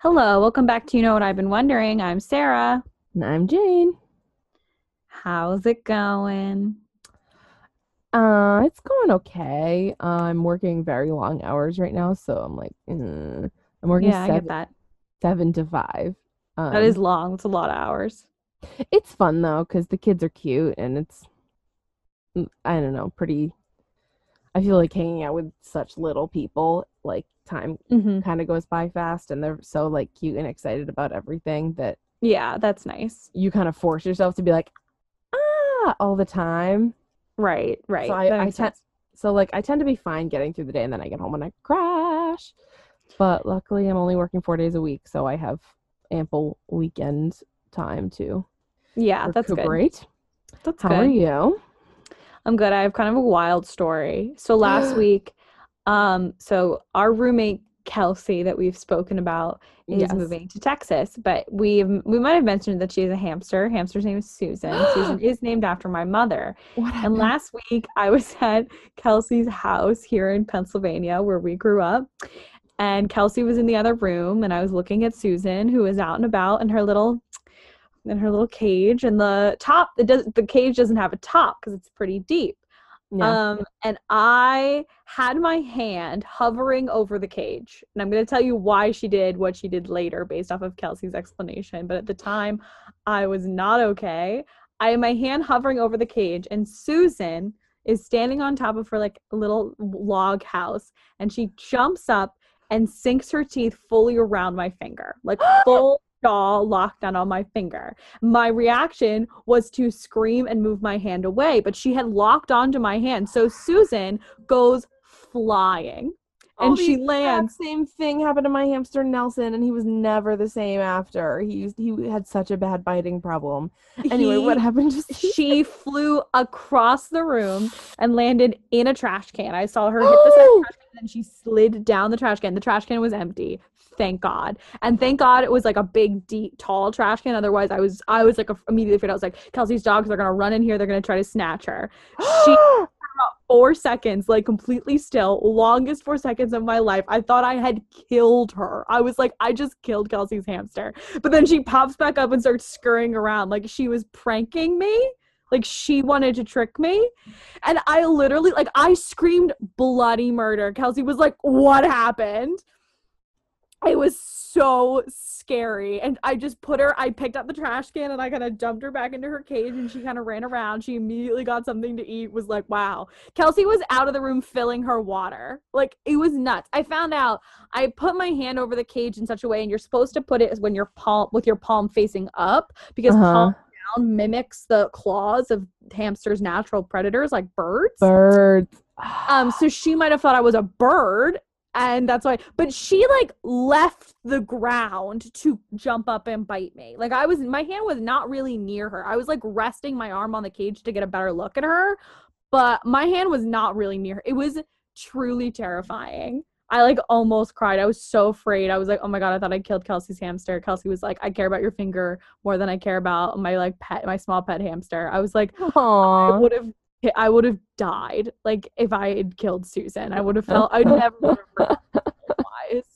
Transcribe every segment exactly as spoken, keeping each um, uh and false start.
Hello, welcome back to You Know What I've Been Wondering. I'm Sarah. And I'm Jane. How's it going? Uh, it's going okay. Uh, I'm working very long hours right now, so I'm like, mm. I'm working yeah, seven, I get that. seven to five. Um, that is long. It's a lot of hours. It's fun, though, because the kids are cute, and it's, I don't know, pretty, I feel like hanging out with such little people, like, time mm-hmm. kind of goes by fast, and they're so, like, cute and excited about everything that yeah, that's nice. You kind of force yourself to be like, ah, all the time. Right, right. So, I, I te- so like, I tend to be fine getting through the day, and then I get home and I crash. But luckily, I'm only working four days a week, so I have ample weekend time to yeah, recuperate. That's good. That's How good. How are you? I'm good. I have kind of a wild story. So last week, um, so our roommate, Kelsey, that we've spoken about is yes. moving to Texas, but we we might have mentioned that she has a hamster. Hamster's name is Susan. Susan is named after my mother. What and happened? Last week I was at Kelsey's house here in Pennsylvania where we grew up, and Kelsey was in the other room, and I was looking at Susan, who was out and about in her little in her little cage, and the top it does the cage doesn't have a top because it's pretty deep. Yeah. Um, and I had my hand hovering over the cage, and I'm going to tell you why she did what she did later based off of Kelsey's explanation. But at the time I was not okay. I had my hand hovering over the cage, and Susan is standing on top of her like little log house, and she jumps up and sinks her teeth fully around my finger, like full jaw locked down on my finger. My reaction was to scream and move my hand away, but she had locked onto my hand. So Susan goes flying, and All she lands. Same thing happened to my hamster Nelson, and he was never the same after. He used, he had such a bad biting problem. Anyway, he, what happened? Just she flew across the room and landed in a trash can. I saw her hit the oh! trash can, and she slid down the trash can. The trash can was empty. Thank God. And thank God it was like a big, deep, tall trash can. Otherwise, I was I was like a, immediately afraid. I was like, Kelsey's dogs are going to run in here. They're going to try to snatch her. She for about four seconds, like completely still, longest four seconds of my life. I thought I had killed her. I was like, I just killed Kelsey's hamster. But then she pops back up and starts scurrying around like she was pranking me. Like, she wanted to trick me. And I literally, like, I screamed bloody murder. Kelsey was like, what happened? It was so scary, and I just put her, I picked up the trash can, and I kind of dumped her back into her cage, and she kind of ran around. She immediately got something to eat, was like, wow. Kelsey was out of the room filling her water. Like, it was nuts. I found out, I put my hand over the cage in such a way, and you're supposed to put it when your palm, with your palm facing up, because uh-huh. palm down mimics the claws of hamsters' natural predators, like birds. Birds. um, so she might have thought I was a bird. And that's why, but she like left the ground to jump up and bite me. Like I was, my hand was not really near her. I was like resting my arm on the cage to get a better look at her, but my hand was not really near her. It was truly terrifying. I like almost cried. I was so afraid. I was like, oh my God, I thought I killed Kelsey's hamster. Kelsey was like, I care about your finger more than I care about my like pet, my small pet hamster. I was like, aww. I would have I would have died. Like if I had killed Susan, I would have felt I'd never would have realized.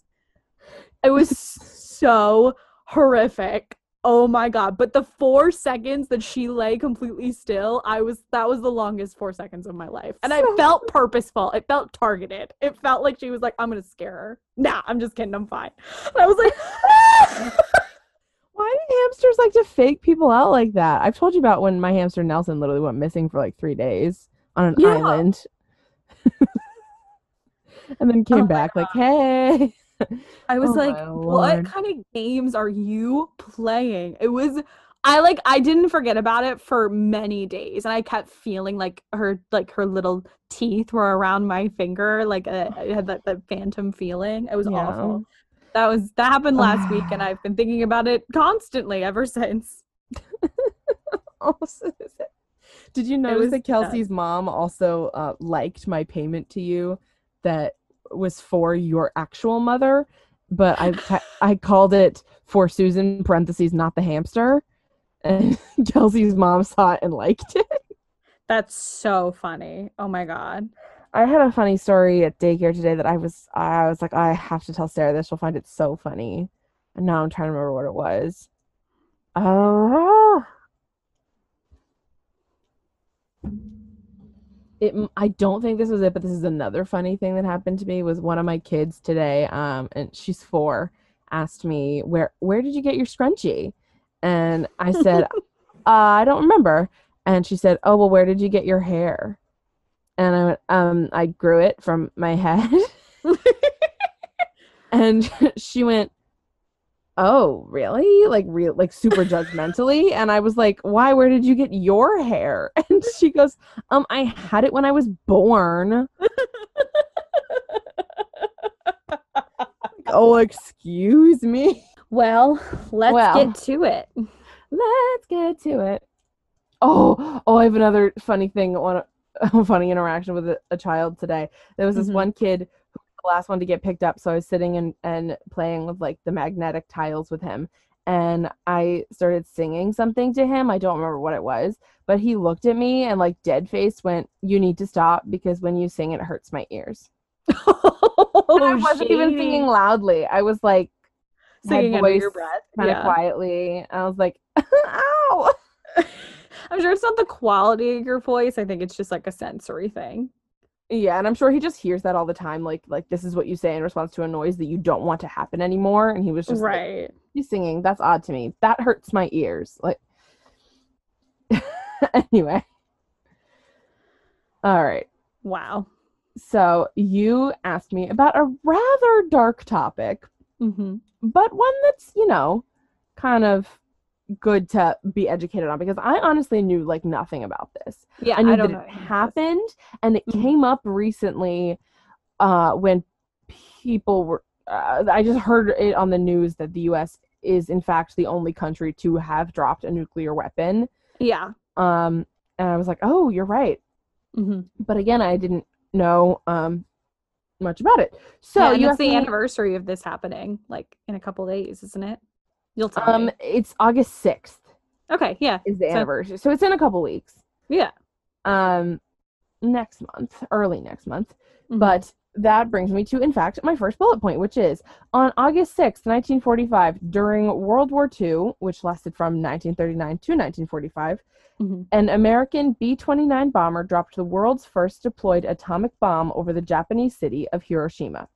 It was so horrific. Oh my God. But the four seconds that she lay completely still, I was that was the longest four seconds of my life. And I felt purposeful. It felt targeted. It felt like she was like, I'm gonna scare her. Nah, I'm just kidding, I'm fine. And I was like, ah! Why do hamsters like to fake people out like that? I've told you about when my hamster Nelson literally went missing for like three days on an yeah. island. And then came oh back like, hey. I was oh like, what kind of games are you playing? It was, I like, I didn't forget about it for many days. And I kept feeling like her, like her little teeth were around my finger. Like a, I had that, that phantom feeling. It was yeah. awful. That was that happened last week, and I've been thinking about it constantly ever since. Also, did you notice was, that Kelsey's uh, mom also uh, liked my payment to you that was for your actual mother, but I t- I called it for Susan parentheses not the hamster, and Kelsey's mom saw it and liked it. That's so funny. Oh my God. I had a funny story at daycare today that I was I was like, I have to tell Sarah this. She'll find it so funny. And now I'm trying to remember what it was. Oh. Uh, it, I don't think this was it, but this is another funny thing that happened to me, was one of my kids today, um, and she's four, asked me, where, where did you get your scrunchie? And I said, uh, I don't remember. And she said, oh, well, where did you get your hair? And I went, um, I grew it from my head. And she went, oh, really? Like, real, like super judgmentally. And I was like, why? Where did you get your hair? And she goes, um, I had it when I was born. Oh, excuse me. Well, let's well, get to it. Let's get to it. Oh, oh, I have another funny thing, one funny interaction with a, a child today. There was this mm-hmm. one kid who was the last one to get picked up, so I was sitting and, and playing with, like, the magnetic tiles with him, and I started singing something to him. I don't remember what it was, but he looked at me and, like, dead-faced went, you need to stop, because when you sing, it hurts my ears. Oh, I wasn't shady. Even singing loudly. I was, like, singing under your breath. Kind of yeah. quietly. I was like, ow! I'm sure it's not the quality of your voice. I think it's just like a sensory thing. Yeah, and I'm sure he just hears that all the time. Like, like this is what you say in response to a noise that you don't want to happen anymore. And he was just right. like, he's singing. That's odd to me. That hurts my ears. Like, anyway. All right. Wow. So you asked me about a rather dark topic, mm-hmm. but one that's, you know, kind of good to be educated on, because I honestly knew like nothing about this. Yeah, I knew I don't that know it happened, and it mm-hmm. came up recently uh, when people were. Uh, I just heard it on the news that the U S is in fact the only country to have dropped a nuclear weapon. Yeah. Um, and I was like, oh, you're right. Mm-hmm. But again, I didn't know um much about it. So yeah, and it's the anniversary of this happening, like in a couple days, isn't it? You'll tell um, me. It's August sixth. Okay, yeah. Is the so, anniversary. So it's in a couple weeks. Yeah. Um, next month, early next month. Mm-hmm. But that brings me to, in fact, my first bullet point, which is, on August sixth, nineteen forty-five, during World War Two, which lasted from nineteen thirty-nine to nineteen forty-five, mm-hmm. an American B twenty-nine bomber dropped the world's first deployed atomic bomb over the Japanese city of Hiroshima.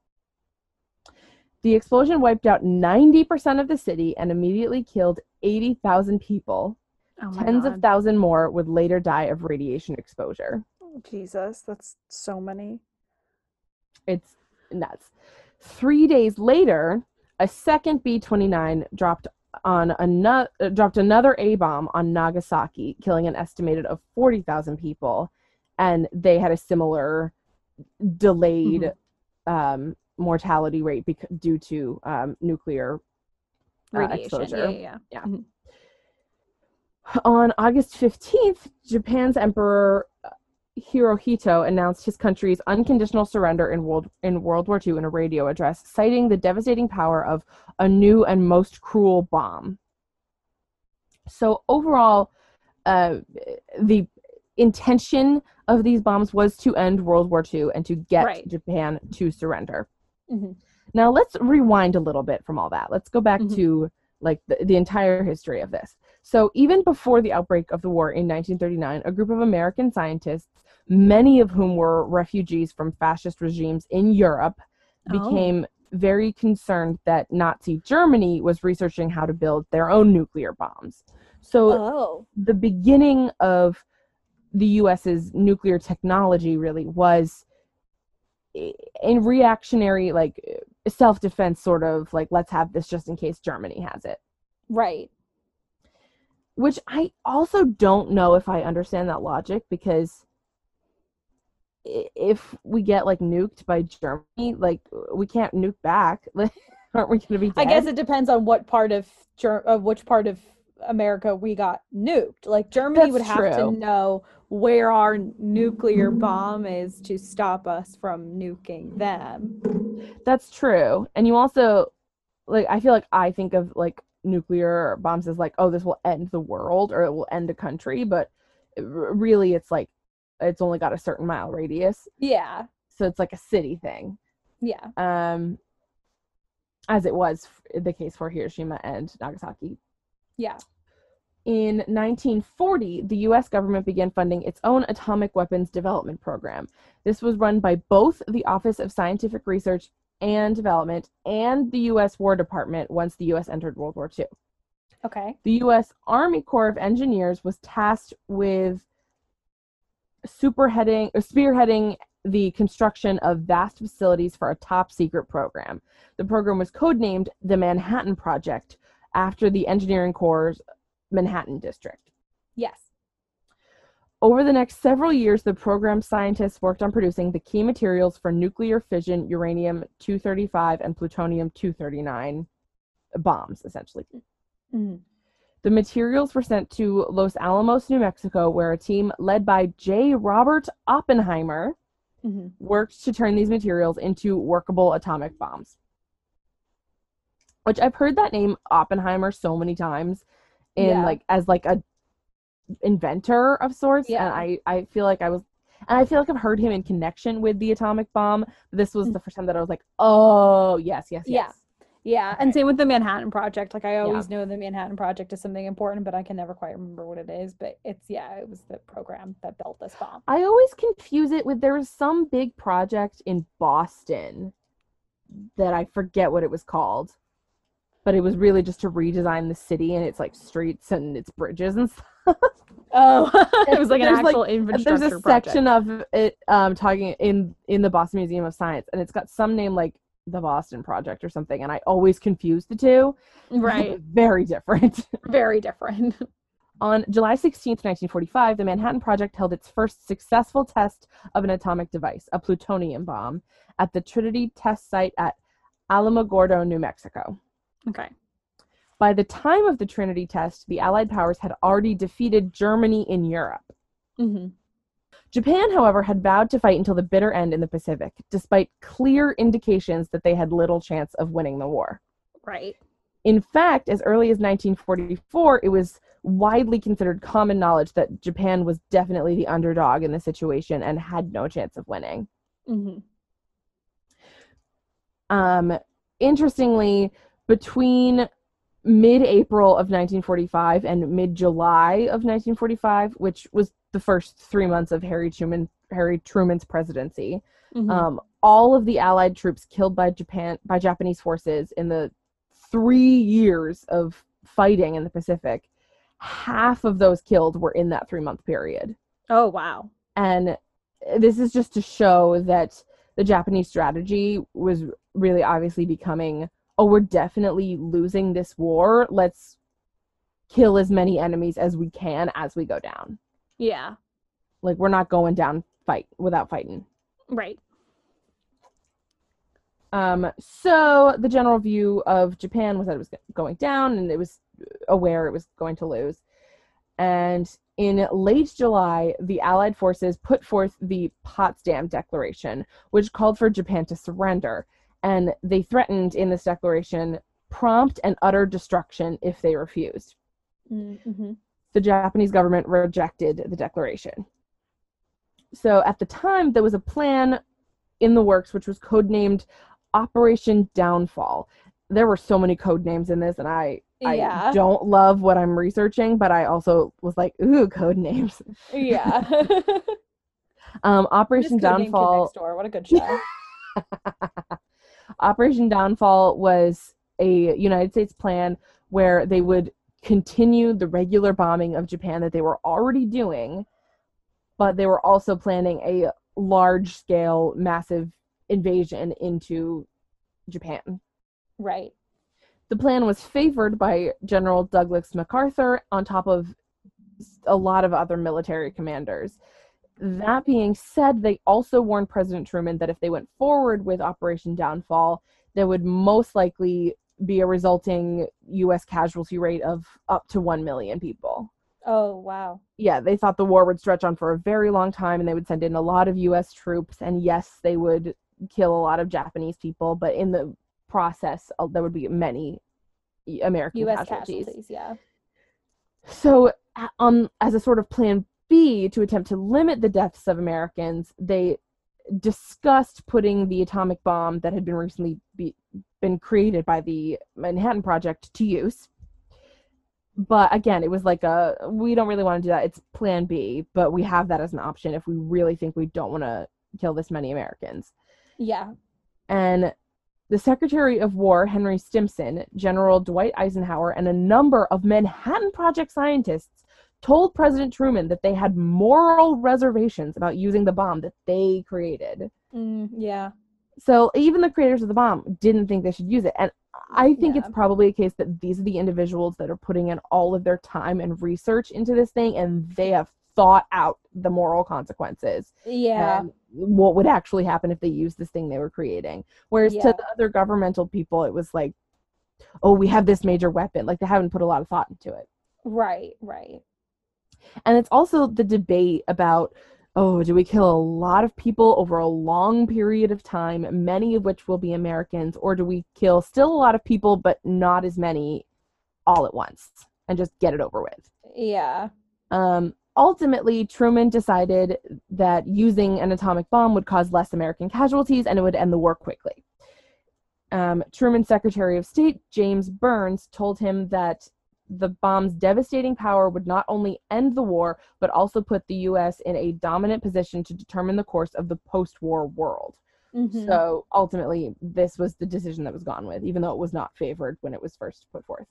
The explosion wiped out ninety percent of the city and immediately killed eighty thousand people. Oh my Tens God. of thousands more would later die of radiation exposure. Oh, Jesus, that's so many. It's nuts. Three days later, a second B twenty-nine dropped on another uh, dropped another A-bomb on Nagasaki, killing an estimated of forty thousand people, and they had a similar delayed mm-hmm. um mortality rate bec- due to um, nuclear uh, radiation exposure. Yeah, yeah, yeah. Mm-hmm. On August fifteenth, Japan's Emperor Hirohito announced his country's unconditional surrender in world in World War Two in a radio address, citing the devastating power of a new and most cruel bomb. So overall, uh, the intention of these bombs was to end World War Two and to get right. Japan to surrender. Mm-hmm. Now let's rewind a little bit from all that. Let's go back mm-hmm. to like the, the entire history of this. So even before the outbreak of the war in nineteen thirty-nine, a group of American scientists, many of whom were refugees from fascist regimes in Europe, oh. became very concerned that Nazi Germany was researching how to build their own nuclear bombs. So oh. the beginning of the U S's nuclear technology really was a reactionary, like, self-defense sort of, like, let's have this just in case Germany has it. Right. Which I also don't know if I understand that logic, because if we get, like, nuked by Germany, like, we can't nuke back. Aren't we going to be dead? I guess it depends on what part of Ger- of which part of America we got nuked. Like, Germany That's would have true. to know where our nuclear bomb is to stop us from nuking them. That's true. And you also, like, I feel like I think of, like, nuclear bombs as, like, oh, this will end the world or it will end a country, but really it's, like, it's only got a certain mile radius. Yeah. So it's, like, a city thing. Yeah. Um. as it was the case for Hiroshima and Nagasaki. Yeah. In nineteen forty, the U S government began funding its own atomic weapons development program. This was run by both the Office of Scientific Research and Development and the U S War Department once the U S entered World War Two. Okay. The U S Army Corps of Engineers was tasked with superheading, or spearheading the construction of vast facilities for a top-secret program. The program was codenamed the Manhattan Project after the Engineering Corps' Manhattan district. Yes. Over the next several years, the program's scientists worked on producing the key materials for nuclear fission, uranium two thirty-five and plutonium two thirty-nine bombs, essentially. Mm-hmm. The materials were sent to Los Alamos, New Mexico, where a team led by J. Robert Oppenheimer mm-hmm. worked to turn these materials into workable atomic bombs. Which I've heard that name Oppenheimer so many times in yeah. like as like a inventor of sorts, yeah. and I I feel like I was and I feel like I've heard him in connection with the atomic bomb. This was mm-hmm. the first time that I was like, oh yes, yes, yeah. yes. Yeah, and same with the Manhattan Project. Like, I always yeah. know the Manhattan Project is something important, but I can never quite remember what it is. But it's, yeah, it was the program that built this bomb. I always confuse it with, there was some big project in Boston that I forget what it was called. But it was really just to redesign the city and its, like, streets and its bridges and stuff. Oh, it was like an actual like, infrastructure project. There's a project. section of it um, talking in, in the Boston Museum of Science, and it's got some name, like, the Boston Project or something, and I always confuse the two. Right. Very different. Very different. On July sixteenth, nineteen forty-five, the Manhattan Project held its first successful test of an atomic device, a plutonium bomb, at the Trinity test site at Alamogordo, New Mexico. Okay. By the time of the Trinity test, the Allied powers had already defeated Germany in Europe. Mm-hmm. Japan, however, had vowed to fight until the bitter end in the Pacific, despite clear indications that they had little chance of winning the war. Right. In fact, as early as nineteen forty-four, it was widely considered common knowledge that Japan was definitely the underdog in the situation and had no chance of winning. Mm-hmm. Um, interestingly, between mid-April of nineteen forty-five and mid-July of nineteen forty-five, which was the first three months of Harry Truman, Harry Truman's presidency, mm-hmm. um, all of the Allied troops killed by Japan by Japanese forces in the three years of fighting in the Pacific, half of those killed were in that three-month period. Oh, wow. And this is just to show that the Japanese strategy was really obviously becoming, oh, we're definitely losing this war. Let's kill as many enemies as we can as we go down. Yeah. Like, we're not going down fight without fighting. Right. Um, so the general view of Japan was that it was going down and it was aware it was going to lose. And in late July, the Allied forces put forth the Potsdam Declaration, which called for Japan to surrender. And they threatened in this declaration prompt and utter destruction if they refused. Mm-hmm. The Japanese government rejected the declaration. So at the time, there was a plan in the works which was codenamed Operation Downfall. There were so many code names in this, and I, yeah. I don't love what I'm researching, but I also was like, ooh, code names. Yeah. um, Operation Downfall. Next door. What a good show. Operation Downfall was a United States plan where they would continue the regular bombing of Japan that they were already doing, but they were also planning a large-scale, massive invasion into Japan. Right. The plan was favored by General Douglas MacArthur on top of a lot of other military commanders. That being said, they also warned President Truman that if they went forward with Operation Downfall, there would most likely be a resulting U S casualty rate of up to one million people. Oh, wow. Yeah, they thought the war would stretch on for a very long time, and they would send in a lot of U S troops, and yes, they would kill a lot of Japanese people, but in the process, there would be many American U S casualties. casualties yeah. So, um, as a sort of plan B, to attempt to limit the deaths of Americans, they discussed putting the atomic bomb that had been recently be, been created by the Manhattan Project to use. But again, it was like a, we don't really want to do that. It's plan B, but we have that as an option if we really think we don't want to kill this many Americans. Yeah. And the Secretary of War, Henry Stimson, General Dwight Eisenhower, and a number of Manhattan Project scientists told President Truman that they had moral reservations about using the bomb that they created. Mm, yeah. So even the creators of the bomb didn't think they should use it. And I think yeah. it's probably a case that these are the individuals that are putting in all of their time and research into this thing, and they have thought out the moral consequences. Yeah. And what would actually happen if they used this thing they were creating. Whereas yeah. to the other governmental people, it was like, oh, we have this major weapon. Like, they haven't put a lot of thought into it. Right, right. And it's also the debate about, oh, do we kill a lot of people over a long period of time, many of which will be Americans, or do we kill still a lot of people but not as many all at once and just get it over with? Yeah. Um, ultimately, Truman decided that using an atomic bomb would cause less American casualties and it would end the war quickly. Um, Truman's Secretary of State, James Byrnes, told him that the bomb's devastating power would not only end the war, but also put the U S in a dominant position to determine the course of the post-war world. Mm-hmm. So ultimately, this was the decision that was gone with, even though it was not favored when it was first put forth.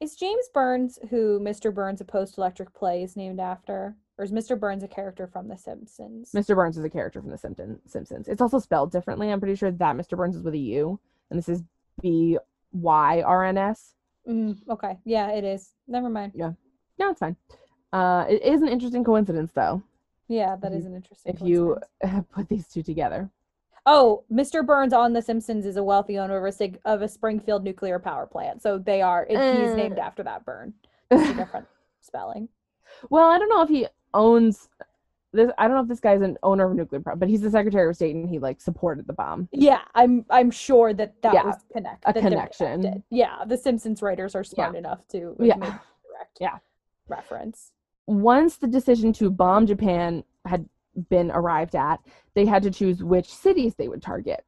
Is James Byrnes, who Mister Byrnes, a post-electric play, is named after? Or is Mister Byrnes a character from The Simpsons? Mister Byrnes is a character from The Simpsons. It's also spelled differently. I'm pretty sure that Mister Byrnes is with a U, and this is B Y R N S. Mm, okay. Yeah, it is. Never mind. Yeah. No, it's fine. Uh, it is an interesting coincidence, though. Yeah, that is an interesting if coincidence. If you put these two together. Oh, Mister Byrnes on The Simpsons is a wealthy owner of a, sig- of a Springfield nuclear power plant. So they are, it, uh, he's named after that burn. It's a different spelling. Well, I don't know if he owns this. I don't know if this guy's an owner of a nuclear power, but he's the Secretary of State and he, like, supported the bomb. Yeah, I'm I'm sure that that yeah, was connect- a that connection. Connected. Yeah, the Simpsons writers are smart yeah. enough to like, yeah. make a direct yeah. reference. Once the decision to bomb Japan had been arrived at, they had to choose which cities they would target.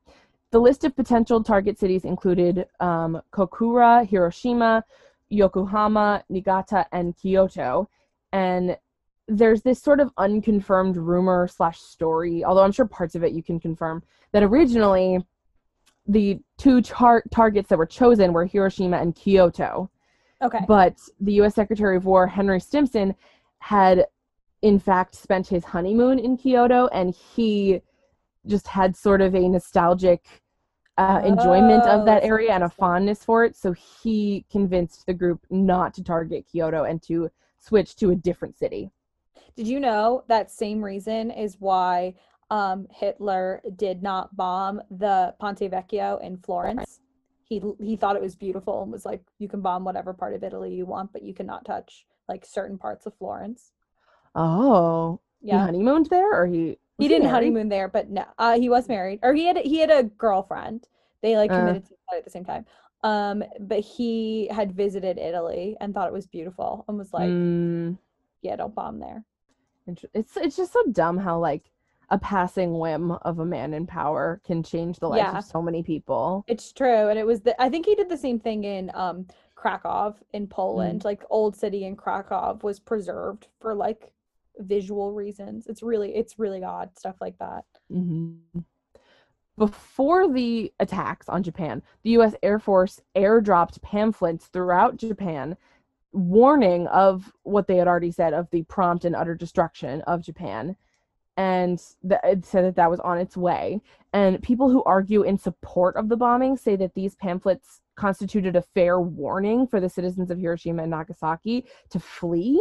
The list of potential target cities included um, Kokura, Hiroshima, Yokohama, Niigata, and Kyoto. And there's this sort of unconfirmed rumor slash story, although I'm sure parts of it you can confirm, that originally the two tar- targets that were chosen were Hiroshima and Kyoto. Okay. But the U S Secretary of War, Henry Stimson, had in fact spent his honeymoon in Kyoto, and he just had sort of a nostalgic uh, oh, enjoyment of that area and a fondness for it. So he convinced the group not to target Kyoto and to switch to a different city. Did you know that same reason is why um, Hitler did not bomb the Ponte Vecchio in Florence? He he thought it was beautiful and was like, you can bomb whatever part of Italy you want, but you cannot touch like certain parts of Florence. Oh, yeah. He honeymooned there, or he he didn't married? honeymoon there, but no, uh, he was married, or he had he had a girlfriend. They like committed uh. suicide at the same time. Um, but he had visited Italy and thought it was beautiful and was like, mm. yeah, don't bomb there. It's it's just so dumb how, like, a passing whim of a man in power can change the lives yeah. of so many people. It's true. And it was the, I think he did the same thing in um Krakow in Poland. Mm. Like, old city in Krakow was preserved for, like, visual reasons. It's really, it's really odd, stuff like that. Mm-hmm. Before the attacks on Japan, the U S Air Force airdropped pamphlets throughout Japan warning of what they had already said of the prompt and utter destruction of Japan, and th- it said that that was on its way. And people who argue in support of the bombing say that these pamphlets constituted a fair warning for the citizens of Hiroshima and Nagasaki to flee,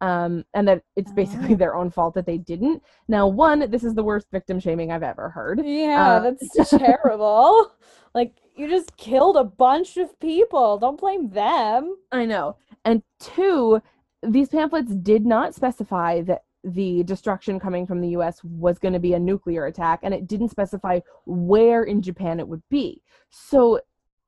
um, and that it's basically their own fault that they didn't. Now, one, this is the worst victim shaming I've ever heard. Yeah, um, that's terrible. Like, you just killed a bunch of people. Don't blame them. I know. And two, these pamphlets did not specify that the destruction coming from the U S was going to be a nuclear attack, and it didn't specify where in Japan it would be. So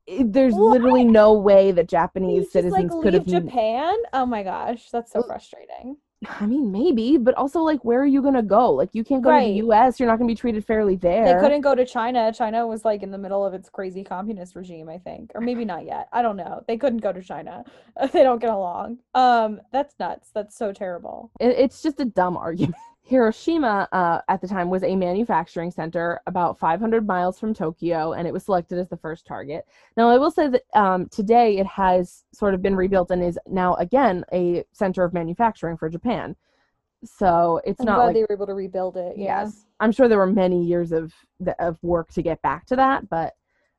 it, there's what? literally no way that Japanese you citizens just, like, could leave have Japan. Oh my gosh, that's so frustrating. I mean, maybe, but also, like, where are you going to go? Like, you can't go right. to the U S You're not going to be treated fairly there. They couldn't go to China. China was, like, in the middle of its crazy communist regime, I think. Or maybe not yet. I don't know. They couldn't go to China. They don't get along. Um, that's nuts. That's so terrible. It, it's just a dumb argument. Hiroshima, uh, at the time, was a manufacturing center about five hundred miles from Tokyo, and it was selected as the first target. Now, I will say that um, today it has sort of been rebuilt and is now, again, a center of manufacturing for Japan. So it's I'm not glad like, they were able to rebuild it. Yeah. Yes. I'm sure there were many years of, the, of work to get back to that, but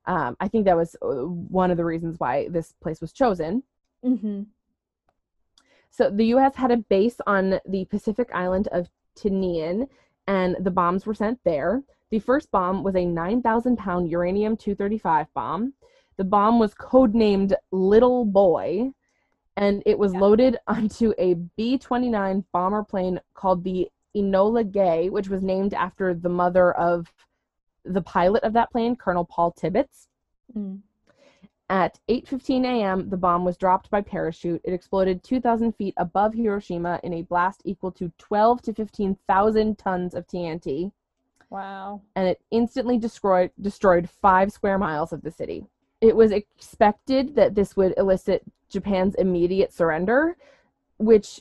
um, I think that was one of the reasons why this place was chosen. Mm-hmm. So the U S had a base on the Pacific island of Tinian, and the bombs were sent there. The first bomb was a nine thousand pound uranium two thirty-five bomb. The bomb was codenamed Little Boy, and it was yeah. loaded onto a B twenty-nine bomber plane called the Enola Gay, which was named after the mother of the pilot of that plane, Colonel Paul Tibbets. Mm. At eight fifteen a.m., the bomb was dropped by parachute. It exploded two thousand feet above Hiroshima in a blast equal to twelve to fifteen thousand tons of T N T. Wow. And it instantly destroyed, destroyed five square miles of the city. It was expected that this would elicit Japan's immediate surrender, which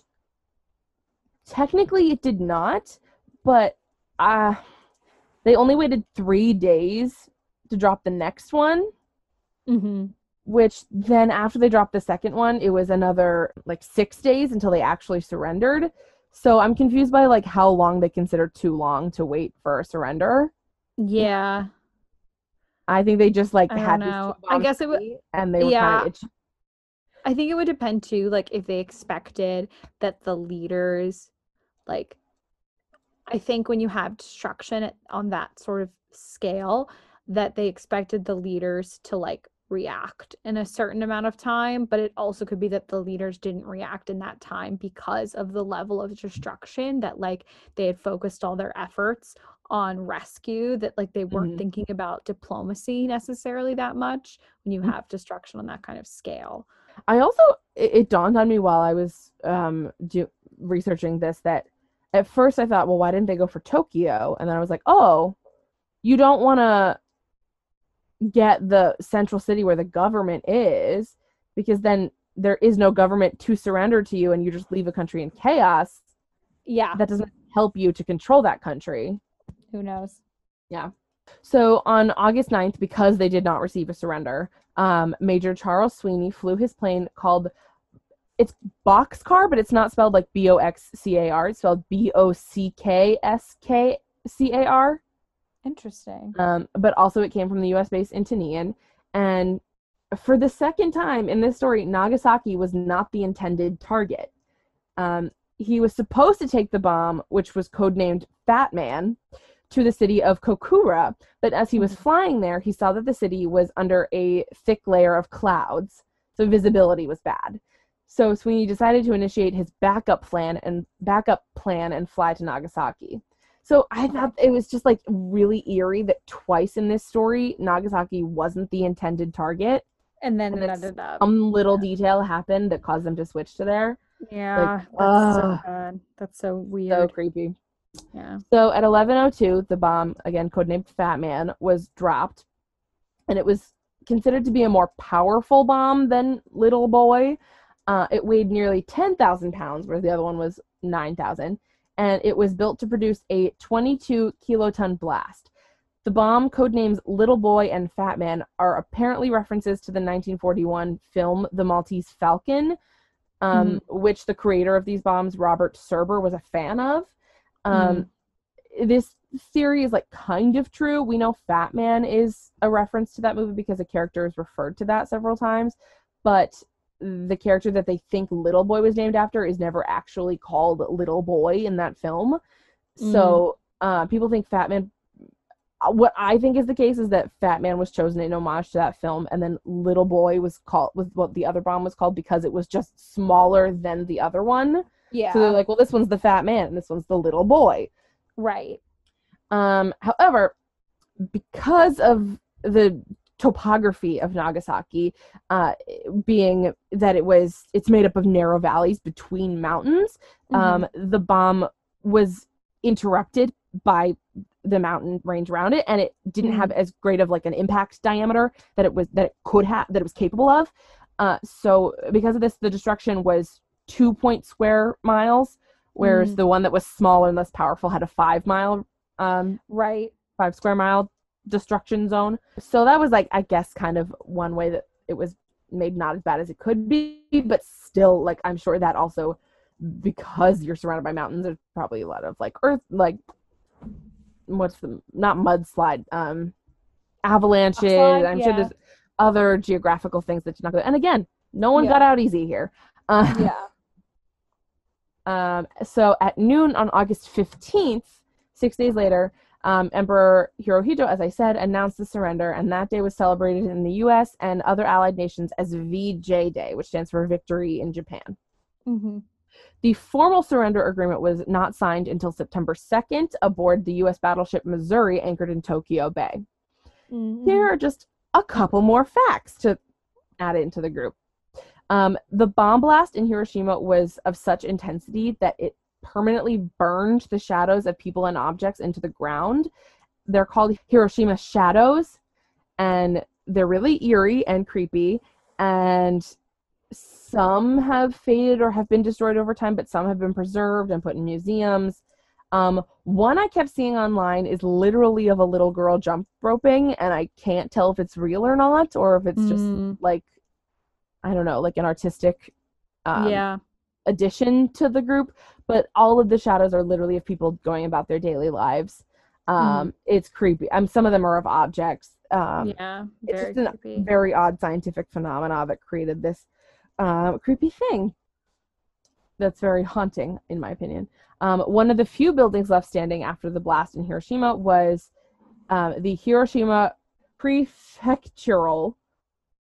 technically it did not, but uh, they only waited three days to drop the next one. Mm-hmm. Which then after they dropped the second one, it was another like six days until they actually surrendered. So I'm confused by like how long they consider too long to wait for a surrender. Yeah. I think they just like I had these two I guess it would and they were yeah. kind of itch- I think it would depend too, like if they expected that the leaders like I think when you have destruction on that sort of scale, that they expected the leaders to like react in a certain amount of time, but it also could be that the leaders didn't react in that time because of the level of destruction that like they had focused all their efforts on rescue, that like they weren't mm-hmm. thinking about diplomacy necessarily that much when you have destruction on that kind of scale. I also, it, it dawned on me while I was um, do, researching this that at first I thought, well, why didn't they go for Tokyo? And then I was like, oh, you don't want to get the central city where the government is, because then there is no government to surrender to you and you just leave a country in chaos. Yeah. That doesn't help you to control that country. Who knows? Yeah. So on August ninth, because they did not receive a surrender, um, Major Charles Sweeney flew his plane called, it's Boxcar, but it's not spelled like B O X C A R. It's spelled B O C K S K C A R. Interesting. Um, but also it came from the U S base in Tinian. And for the second time in this story, Nagasaki was not the intended target. Um, he was supposed to take the bomb, which was codenamed Fat Man, to the city of Kokura. But as he was flying there, he saw that the city was under a thick layer of clouds. So visibility was bad. So Sweeney decided to initiate his backup plan and backup plan and fly to Nagasaki. So I thought it was just, like, really eerie that twice in this story, Nagasaki wasn't the intended target. And then and ended up. Some little yeah. detail happened that caused them to switch to there. Yeah. Like, that's uh, so bad. That's so weird. So creepy. Yeah. So at eleven oh two, the bomb, again, codenamed Fat Man, was dropped. And it was considered to be a more powerful bomb than Little Boy. Uh, it weighed nearly ten thousand pounds, whereas the other one was nine thousand. And it was built to produce a twenty-two kiloton blast. The bomb codenames Little Boy and Fat Man are apparently references to the nineteen forty-one film The Maltese Falcon, um, mm-hmm. which the creator of these bombs, Robert Serber, was a fan of. Um, mm-hmm. This theory is like kind of true. We know Fat Man is a reference to that movie because a character is referred to that several times, but the character that they think Little Boy was named after is never actually called Little Boy in that film. Mm. So uh, people think Fat Man... What I think is the case is that Fat Man was chosen in homage to that film, and then Little Boy was called was what the other bomb was called because it was just smaller than the other one. Yeah. So they're like, well, this one's the Fat Man, and this one's the Little Boy. Right. Um. However, because of the topography of Nagasaki, uh, being that it was, it's made up of narrow valleys between mountains. Mm-hmm. Um, the bomb was interrupted by the mountain range around it, and it didn't have as great of like an impact diameter that it was, that it could have, that it was capable of. Uh, so because of this, the destruction was two point square miles, whereas mm. the one that was smaller and less powerful had a five mile, um, right. five square mile destruction zone. So that was like, I guess, kind of one way that it was made not as bad as it could be, but still, like, I'm sure that also, because you're surrounded by mountains, there's probably a lot of like earth, like what's the, not mudslide, um, avalanches. Upslide, I'm yeah. sure there's other geographical things that you're not going to, and again, no one yeah. got out easy here. Uh, yeah. Um, so at noon on August fifteenth, six days later, um, Emperor Hirohito, as I said, announced the surrender, and that day was celebrated in the U S and other allied nations as V J Day, which stands for Victory in Japan. Mm-hmm. The formal surrender agreement was not signed until September second aboard the U S battleship Missouri, anchored in Tokyo Bay. Mm-hmm. Here are just a couple more facts to add into the group. Um, the bomb blast in Hiroshima was of such intensity that it permanently burned the shadows of people and objects into the ground. They're called Hiroshima shadows, and they're really eerie and creepy, and some have faded or have been destroyed over time, but some have been preserved and put in museums. Um, one I kept seeing online is literally of a little girl jump roping, and I can't tell if it's real or not, or if it's just mm. like, I don't know, like an artistic um, yeah. addition to the group. But all of the shadows are literally of people going about their daily lives. Um, mm. It's creepy. Um, some of them are of objects. Um, yeah, it's just a very odd scientific phenomena that created this uh, creepy thing that's very haunting, in my opinion. Um, one of the few buildings left standing after the blast in Hiroshima was um, the Hiroshima Prefectural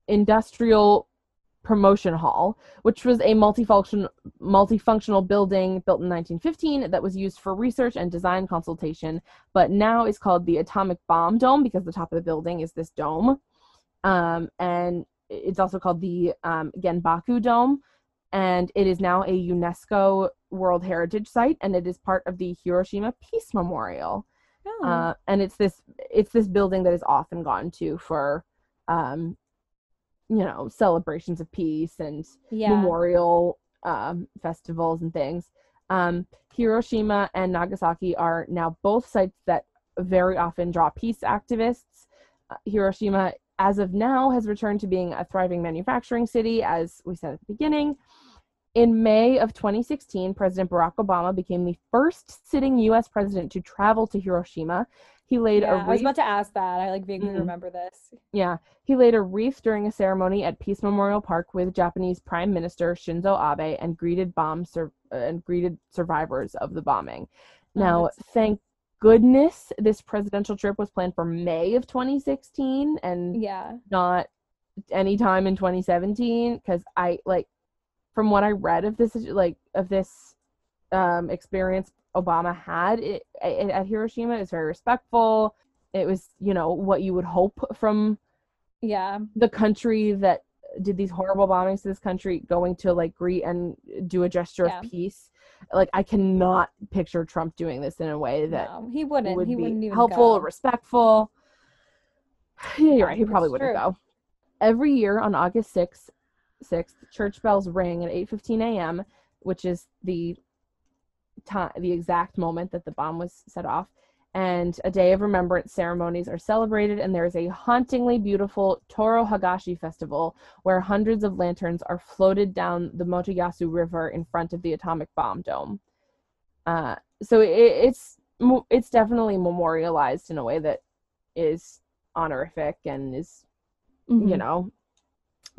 Industrial Promotion Hall, which was a multifunction, multifunctional building built in nineteen fifteen that was used for research and design consultation, but now is called the Atomic Bomb Dome because the top of the building is this dome. Um, and it's also called the um, Genbaku Dome, and it is now a UNESCO World Heritage Site, and it is part of the Hiroshima Peace Memorial. Oh. Uh, and it's this, it's this building that is often gone to for... Um, you know, celebrations of peace and yeah. memorial um, festivals and things. Um, Hiroshima and Nagasaki are now both sites that very often draw peace activists. Uh, Hiroshima, as of now, has returned to being a thriving manufacturing city, as we said at the beginning. In May of twenty sixteen, President Barack Obama became the first sitting U S president to travel to Hiroshima. He laid yeah, a wreath. I was about to ask that. I like vaguely mm-hmm. remember this. Yeah. He laid a wreath during a ceremony at Peace Memorial Park with Japanese Prime Minister Shinzo Abe, and greeted bomb sur- and greeted survivors of the bombing. Now, oh, thank goodness this presidential trip was planned for May of twenty sixteen and yeah. not any time in twenty seventeen, because I like from what I read of this like of this um, experience Obama had it, it, at Hiroshima. It was very respectful. It was, you know, what you would hope from yeah the country that did these horrible bombings to this country, going to like greet and do a gesture yeah. of peace. Like, I cannot picture Trump doing this in a way that no, he wouldn't would he wouldn't even helpful go. Or respectful. Yeah, you're right. He probably wouldn't go. Every year on August sixth, church bells ring at eight fifteen a.m., which is the time, the exact moment that the bomb was set off, and a day of remembrance ceremonies are celebrated, and there is a hauntingly beautiful Toro Hagashi festival where hundreds of lanterns are floated down the Motoyasu River in front of the Atomic Bomb Dome. Uh, so it, it's it's definitely memorialized in a way that is honorific and is, mm-hmm. you know,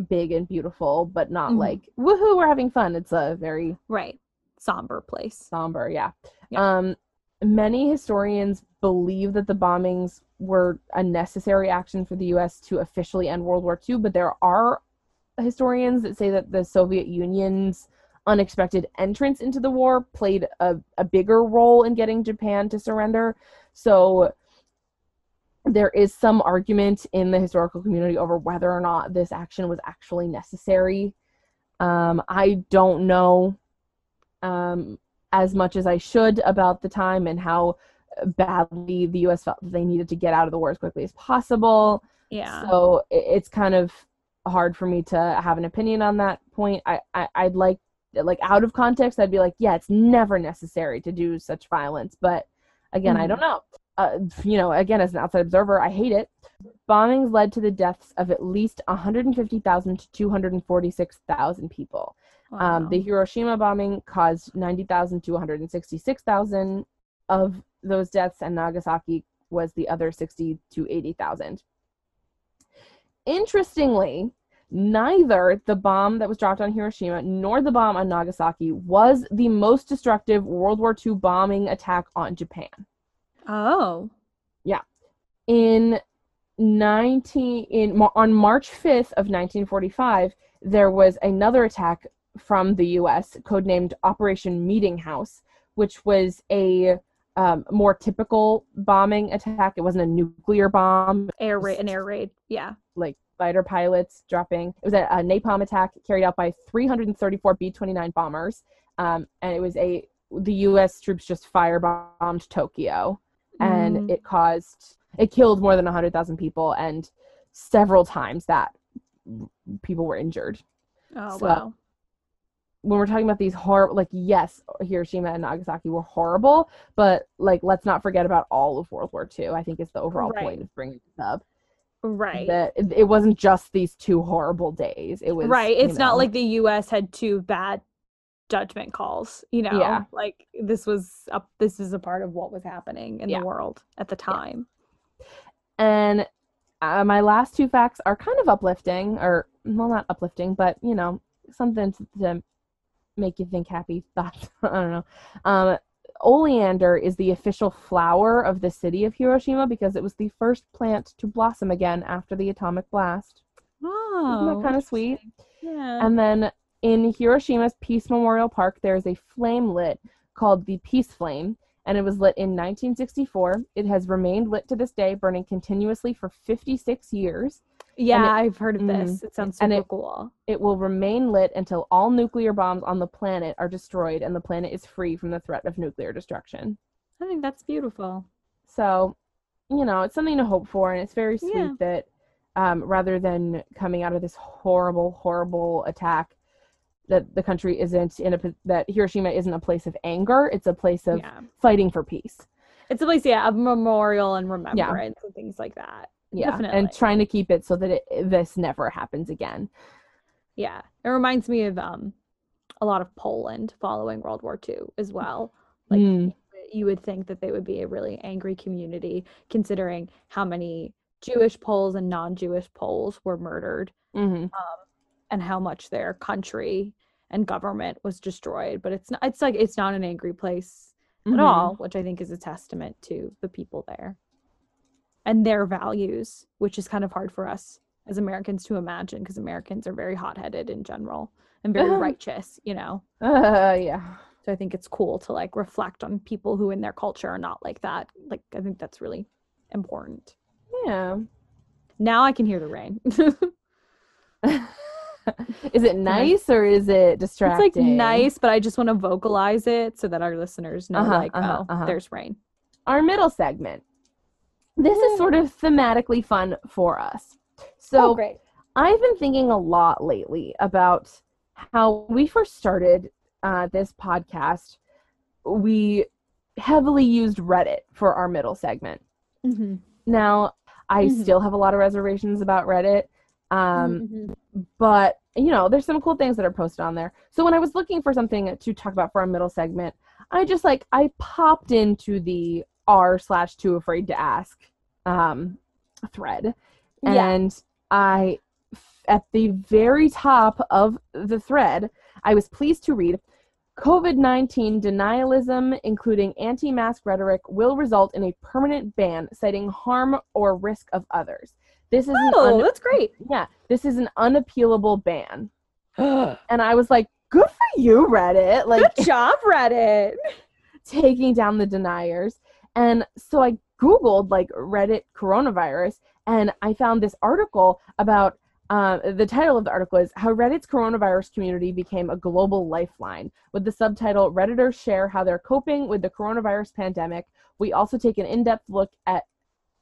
big and beautiful, but not mm-hmm. like, woohoo, we're having fun. It's a very... Right. somber place. Somber, yeah. yeah. Um, many historians believe that the bombings were a necessary action for the U S to officially end World War Two, but there are historians that say that the Soviet Union's unexpected entrance into the war played a, a bigger role in getting Japan to surrender. So there is some argument in the historical community over whether or not this action was actually necessary. Um, I don't know um, as much as I should about the time and how badly the U S felt that they needed to get out of the war as quickly as possible. Yeah. So it's kind of hard for me to have an opinion on that point. I, I, I'd like, like out of context, I'd be like, yeah, it's never necessary to do such violence. But again, mm-hmm. I don't know. Uh, you know, again, as an outside observer, I hate it. Bombings led to the deaths of at least one hundred fifty thousand to two hundred forty-six thousand people. Wow. Um, the Hiroshima bombing caused ninety thousand to one hundred sixty-six thousand of those deaths, and Nagasaki was the other sixty to eighty thousand. Interestingly, neither the bomb that was dropped on Hiroshima nor the bomb on Nagasaki was the most destructive World War Two bombing attack on Japan. Oh. Yeah. In nineteen in on March fifth of nineteen forty-five, there was another attack from the U S codenamed Operation Meeting House, which was a um, more typical bombing attack. It wasn't a nuclear bomb. Air raid, an air raid. Yeah. Like fighter pilots dropping. It was a, a napalm attack carried out by three hundred thirty-four B twenty-nine bombers, um, and it was a the U S troops just firebombed Tokyo. And it caused, it killed more than one hundred thousand people, and several times that people were injured. Oh, so, wow. When we're talking about these horrible, like, yes, Hiroshima and Nagasaki were horrible, but, like, let's not forget about all of World War Two, I think is the overall right. point of bringing this up. Right. That it wasn't just these two horrible days. It was, right. It's you know, not like the U S had two bad judgment calls, you know, yeah. like this was a, this is a part of what was happening in yeah. the world at the time. Yeah. And uh, my last two facts are kind of uplifting, or well, not uplifting, but you know, something to, to make you think happy thoughts. I don't know. Um, oleander is the official flower of the city of Hiroshima because it was the first plant to blossom again after the atomic blast. Oh, isn't that kind of sweet? Yeah. And then in Hiroshima's Peace Memorial Park, there is a flame lit called the Peace Flame, and it was lit in nineteen sixty-four. It has remained lit to this day, burning continuously for fifty-six years. Yeah, it, I've heard of this. Mm, it sounds super it, cool. It will remain lit until all nuclear bombs on the planet are destroyed and the planet is free from the threat of nuclear destruction. I think that's beautiful. So, you know, it's something to hope for, and it's very sweet yeah. that um, rather than coming out of this horrible, horrible attack, that the country isn't in a, that Hiroshima isn't a place of anger. It's a place of yeah. fighting for peace. It's a place, yeah, of memorial and remembrance yeah. and things like that. Yeah. Definitely. And trying to keep it so that it, this never happens again. Yeah. It reminds me of um, a lot of Poland following World War Two as well. Like mm. you would think that they would be a really angry community considering how many Jewish Poles and non-Jewish Poles were murdered. Mm-hmm. Um, and how much their country and government was destroyed. But it's not, it's like, it's not an angry place mm-hmm. at all, which I think is a testament to the people there and their values, which is kind of hard for us as Americans to imagine because Americans are very hot-headed in general and very uh-huh. righteous, you know? Uh, yeah. So I think it's cool to like reflect on people who in their culture are not like that. Like, I think that's really important. Yeah. Now I can hear the rain. Is it nice or is it distracting? It's like nice, but I just want to vocalize it so that our listeners know, uh-huh, like, uh-huh, oh, uh-huh. there's rain. Our middle segment. This is sort of thematically fun for us. So oh, great. I've been thinking a lot lately about how we first started uh, this podcast. We heavily used Reddit for our middle segment. Mm-hmm. Now, I mm-hmm. still have a lot of reservations about Reddit. Um, mm-hmm. but you know, there's some cool things that are posted on there. So when I was looking for something to talk about for our middle segment, I just like, I popped into the r slash too afraid to ask, um, thread. And yeah. I, at the very top of the thread, I was pleased to read COVID nineteen denialism, including anti-mask rhetoric, will result in a permanent ban, citing harm or risk of others. This is oh, un- that's great. Yeah, this is an unappealable ban. And I was like, good for you, Reddit. Like, good job, Reddit. Taking down the deniers. And so I Googled like Reddit coronavirus, and I found this article about, uh, the title of the article is How Reddit's Coronavirus Community Became a Global Lifeline, with the subtitle, Redditors Share How They're Coping with the Coronavirus Pandemic. We also take an in-depth look at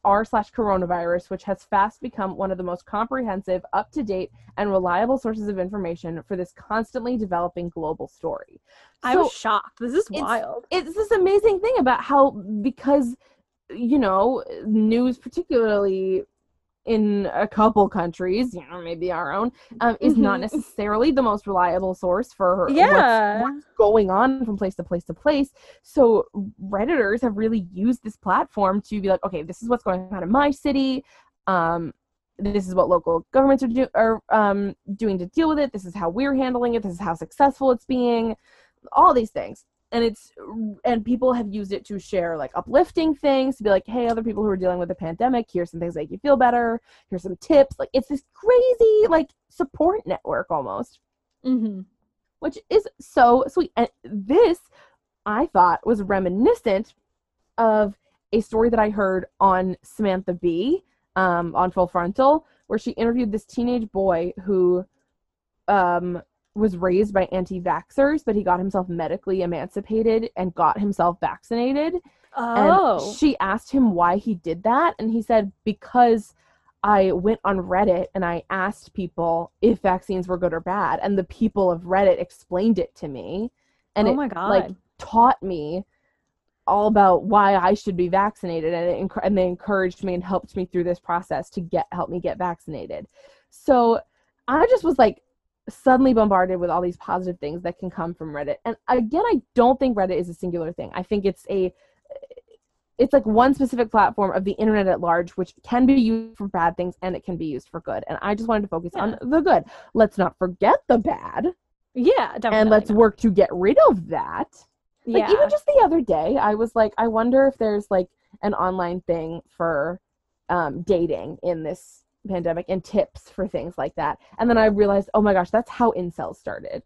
r slash coronavirus, which has fast become one of the most comprehensive, up-to-date, and reliable sources of information for this constantly developing global story. So I was shocked. This is it's, wild. It's this amazing thing about how, because, you know, news, particularly in a couple countries, you know, maybe our own, um, is mm-hmm. not necessarily the most reliable source for yeah. what's, what's going on from place to place to place. So Redditors have really used this platform to be like, okay, this is what's going on in my city. Um, this is what local governments are, do- are um, doing to deal with it. This is how we're handling it. This is how successful it's being, all these things. And it's, and people have used it to share like uplifting things, to be like, hey, other people who are dealing with the pandemic, here's some things that make you feel better. Here's some tips. Like, it's this crazy like support network almost, mm-hmm. which is so sweet. And this, I thought, was reminiscent of a story that I heard on Samantha Bee, um, on Full Frontal, where she interviewed this teenage boy who, um, was raised by anti-vaxxers, but he got himself medically emancipated and got himself vaccinated. Oh. And she asked him why he did that, and he said, because I went on Reddit and I asked people if vaccines were good or bad, and the people of Reddit explained it to me, and oh my it God. like taught me all about why I should be vaccinated, and it enc- and they encouraged me and helped me through this process to get help me get vaccinated. So I just was like, suddenly bombarded with all these positive things that can come from Reddit. And again, I don't think Reddit is a singular thing. I think it's a, it's like one specific platform of the internet at large, which can be used for bad things and it can be used for good. And I just wanted to focus yeah. on the good. Let's not forget the bad. Yeah, definitely. And let's not. work to get rid of that. Like, yeah. even just the other day, I was like, I wonder if there's like an online thing for um, dating in this pandemic and tips for things like that. And then I realized, oh my gosh, that's how incels started.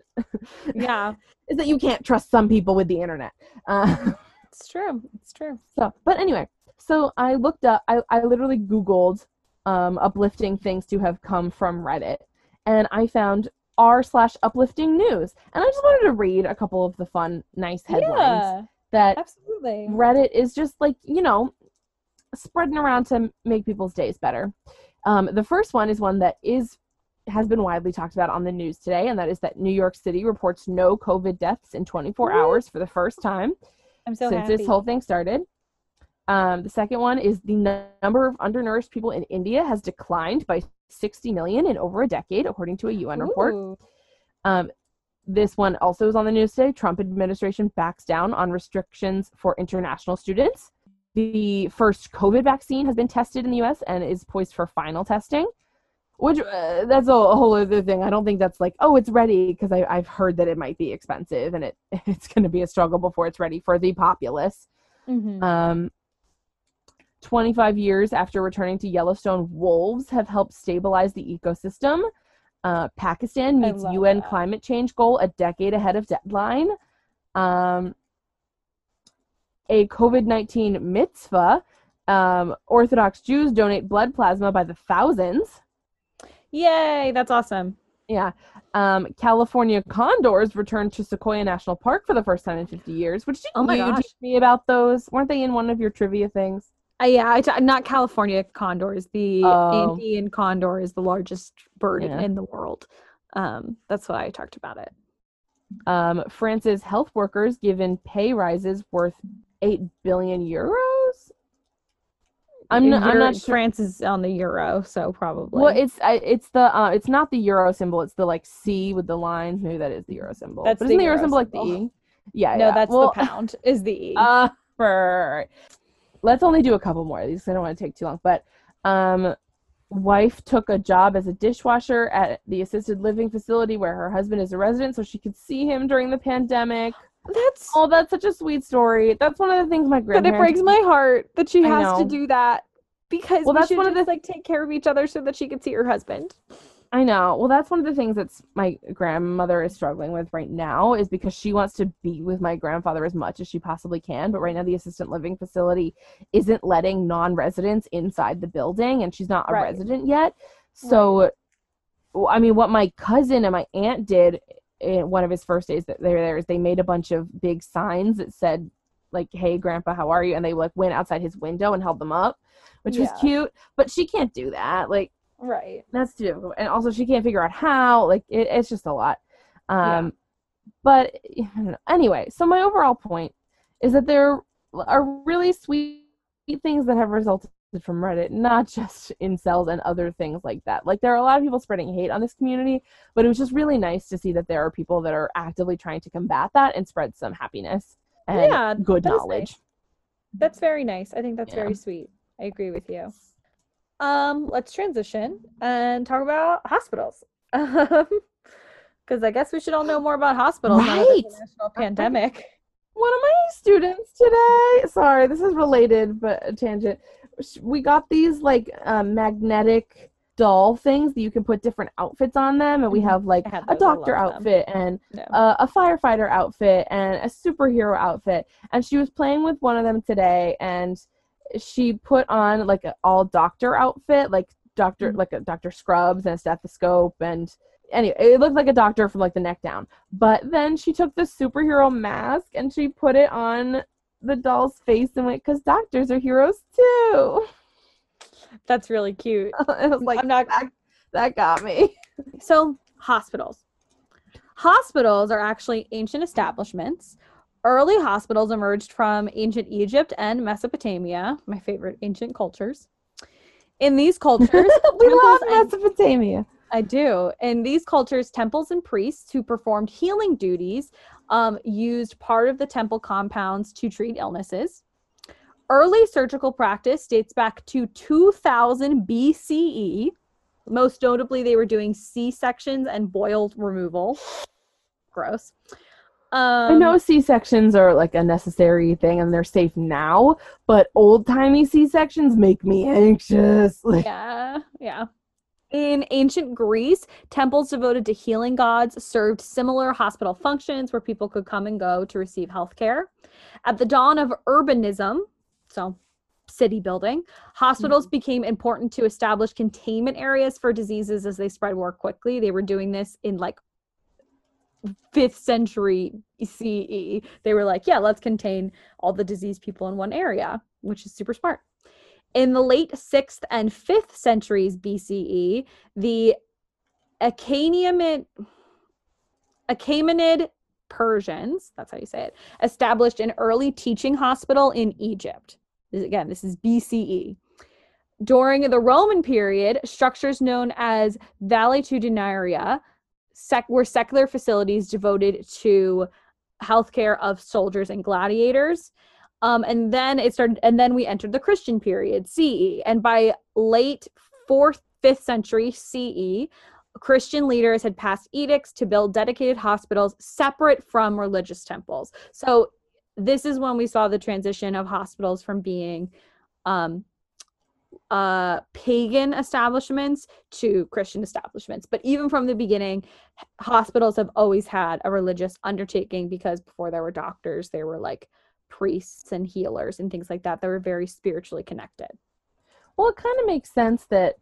Yeah. Is that you can't trust some people with the internet. Uh, it's true. It's true. So, but anyway, so I looked up, I, I literally Googled um, uplifting things to have come from Reddit, and I found r slash uplifting news. And I just wanted to read a couple of the fun, nice headlines yeah, that absolutely. Reddit is just like, you know, spreading around to make people's days better. Um, the first one is one that is has been widely talked about on the news today, and that is that New York City reports no COVID deaths in twenty-four mm-hmm. hours for the first time I'm so since happy. this whole thing started. Um, the second one is the n- number of undernourished people in India has declined by sixty million in over a decade, according to a U N Ooh. report. Um, this one also is on the news today. Trump administration backs down on restrictions for international students. The first COVID vaccine has been tested in the U S and is poised for final testing, which uh, that's a, a whole other thing. I don't think that's like, oh, it's ready, because I've heard that it might be expensive and it it's going to be a struggle before it's ready for the populace. Mm-hmm. Um, twenty-five years after returning to Yellowstone, wolves have helped stabilize the ecosystem. Uh, Pakistan meets U N that. climate change goal a decade ahead of deadline. Um, A COVID nineteen mitzvah. Um, Orthodox Jews donate blood plasma by the thousands. Yay, that's awesome. Yeah. Um, California condors returned to Sequoia National Park for the first time in fifty years, which did oh my you gosh. teach me about those? Weren't they in one of your trivia things? Uh, yeah, I t- not California condors. The oh. Indian condor is the largest bird yeah. in the world. Um, that's why I talked about it. Um, France's health workers given pay rises worth eight billion euros. I'm not, I'm not sure. France is on the euro, so probably. Well, it's it's the uh, it's not the euro symbol. It's the like C with the lines. Maybe that is the euro symbol. That's but the isn't the euro symbol, symbol like the E? Yeah. No, yeah. that's well, the pound is the E. Uh, for... Let's only do a couple more of these. I don't want to take too long. But um, wife took a job as a dishwasher at the assisted living facility where her husband is a resident, so she could see him during the pandemic. That's oh, that's such a sweet story. That's one of the things my grandparents. But it breaks my heart that she has to do that because well, we that's should one just, of the like take care of each other so that she could see her husband. I know. Well, that's one of the things that's my grandmother is struggling with right now, is because she wants to be with my grandfather as much as she possibly can. But right now the assisted living facility isn't letting non-residents inside the building, and she's not a right. resident yet. So, right. I mean, what my cousin and my aunt did in one of his first days that they were there is they made a bunch of big signs that said, like, hey, Grandpa, how are you? And they, like, went outside his window and held them up, which yeah. was cute. But she can't do that. Like, right. That's too difficult. And also she can't figure out how. Like, it, it's just a lot. Um, yeah. But I don't know. Anyway, so my overall point is that there are really sweet things that have resulted from Reddit, not just incels and other things like that. Like, there are a lot of people spreading hate on this community, but it was just really nice to see that there are people that are actively trying to combat that and spread some happiness and yeah, good that knowledge. Nice. That's very nice. I think that's yeah. very sweet. I agree with you. Um, let's transition and talk about hospitals. Because I guess we should all know more about hospitals right. now that there's a national pandemic. One of my students today, sorry, this is related, but a tangent. We got these, like, um, magnetic doll things that you can put different outfits on them. And we have, like, a doctor outfit them. and no. uh, a firefighter outfit and a superhero outfit. And she was playing with one of them today, and she put on, like, an all-doctor outfit, like doctor, mm-hmm. like a Doctor Scrubs and a stethoscope. And anyway, it looked like a doctor from, like, the neck down. But then she took the superhero mask and she put it on the doll's face and went, because doctors are heroes too. That's really cute. I was like, I'm not, that, that got me. So, hospitals. Hospitals are actually ancient establishments. Early hospitals emerged from ancient Egypt and Mesopotamia, my favorite ancient cultures. In these cultures, we love Mesopotamia. And, I do. In these cultures, temples and priests who performed healing duties um, used part of the temple compounds to treat illnesses. Early surgical practice dates back to two thousand B C E. Most notably, they were doing C-sections and boil removal. Gross. Um, I know C-sections are, like, a necessary thing and they're safe now, but old-timey C-sections make me anxious. Like, yeah, yeah. In ancient Greece, temples devoted to healing gods served similar hospital functions where people could come and go to receive health care. At the dawn of urbanism, so city building, hospitals mm-hmm. became important to establish containment areas for diseases as they spread more quickly. They were doing this in, like, fifth century C E. They were like, yeah, let's contain all the diseased people in one area, which is super smart. In the late sixth and fifth centuries B C E, the Achaemenid, Achaemenid Persians, that's how you say it, established an early teaching hospital in Egypt. Again, this is B C E. During the Roman period, structures known as valetudinaria Sec- were secular facilities devoted to healthcare of soldiers and gladiators. Um, and then it started, and then we entered the Christian period, C E. And by late fourth, fifth century C E, Christian leaders had passed edicts to build dedicated hospitals separate from religious temples. So this is when we saw the transition of hospitals from being um, uh pagan establishments to Christian establishments. But even from the beginning, hospitals have always had a religious undertaking, because before there were doctors, there were, like, priests and healers and things like that that were very spiritually connected. Well, it kind of makes sense that,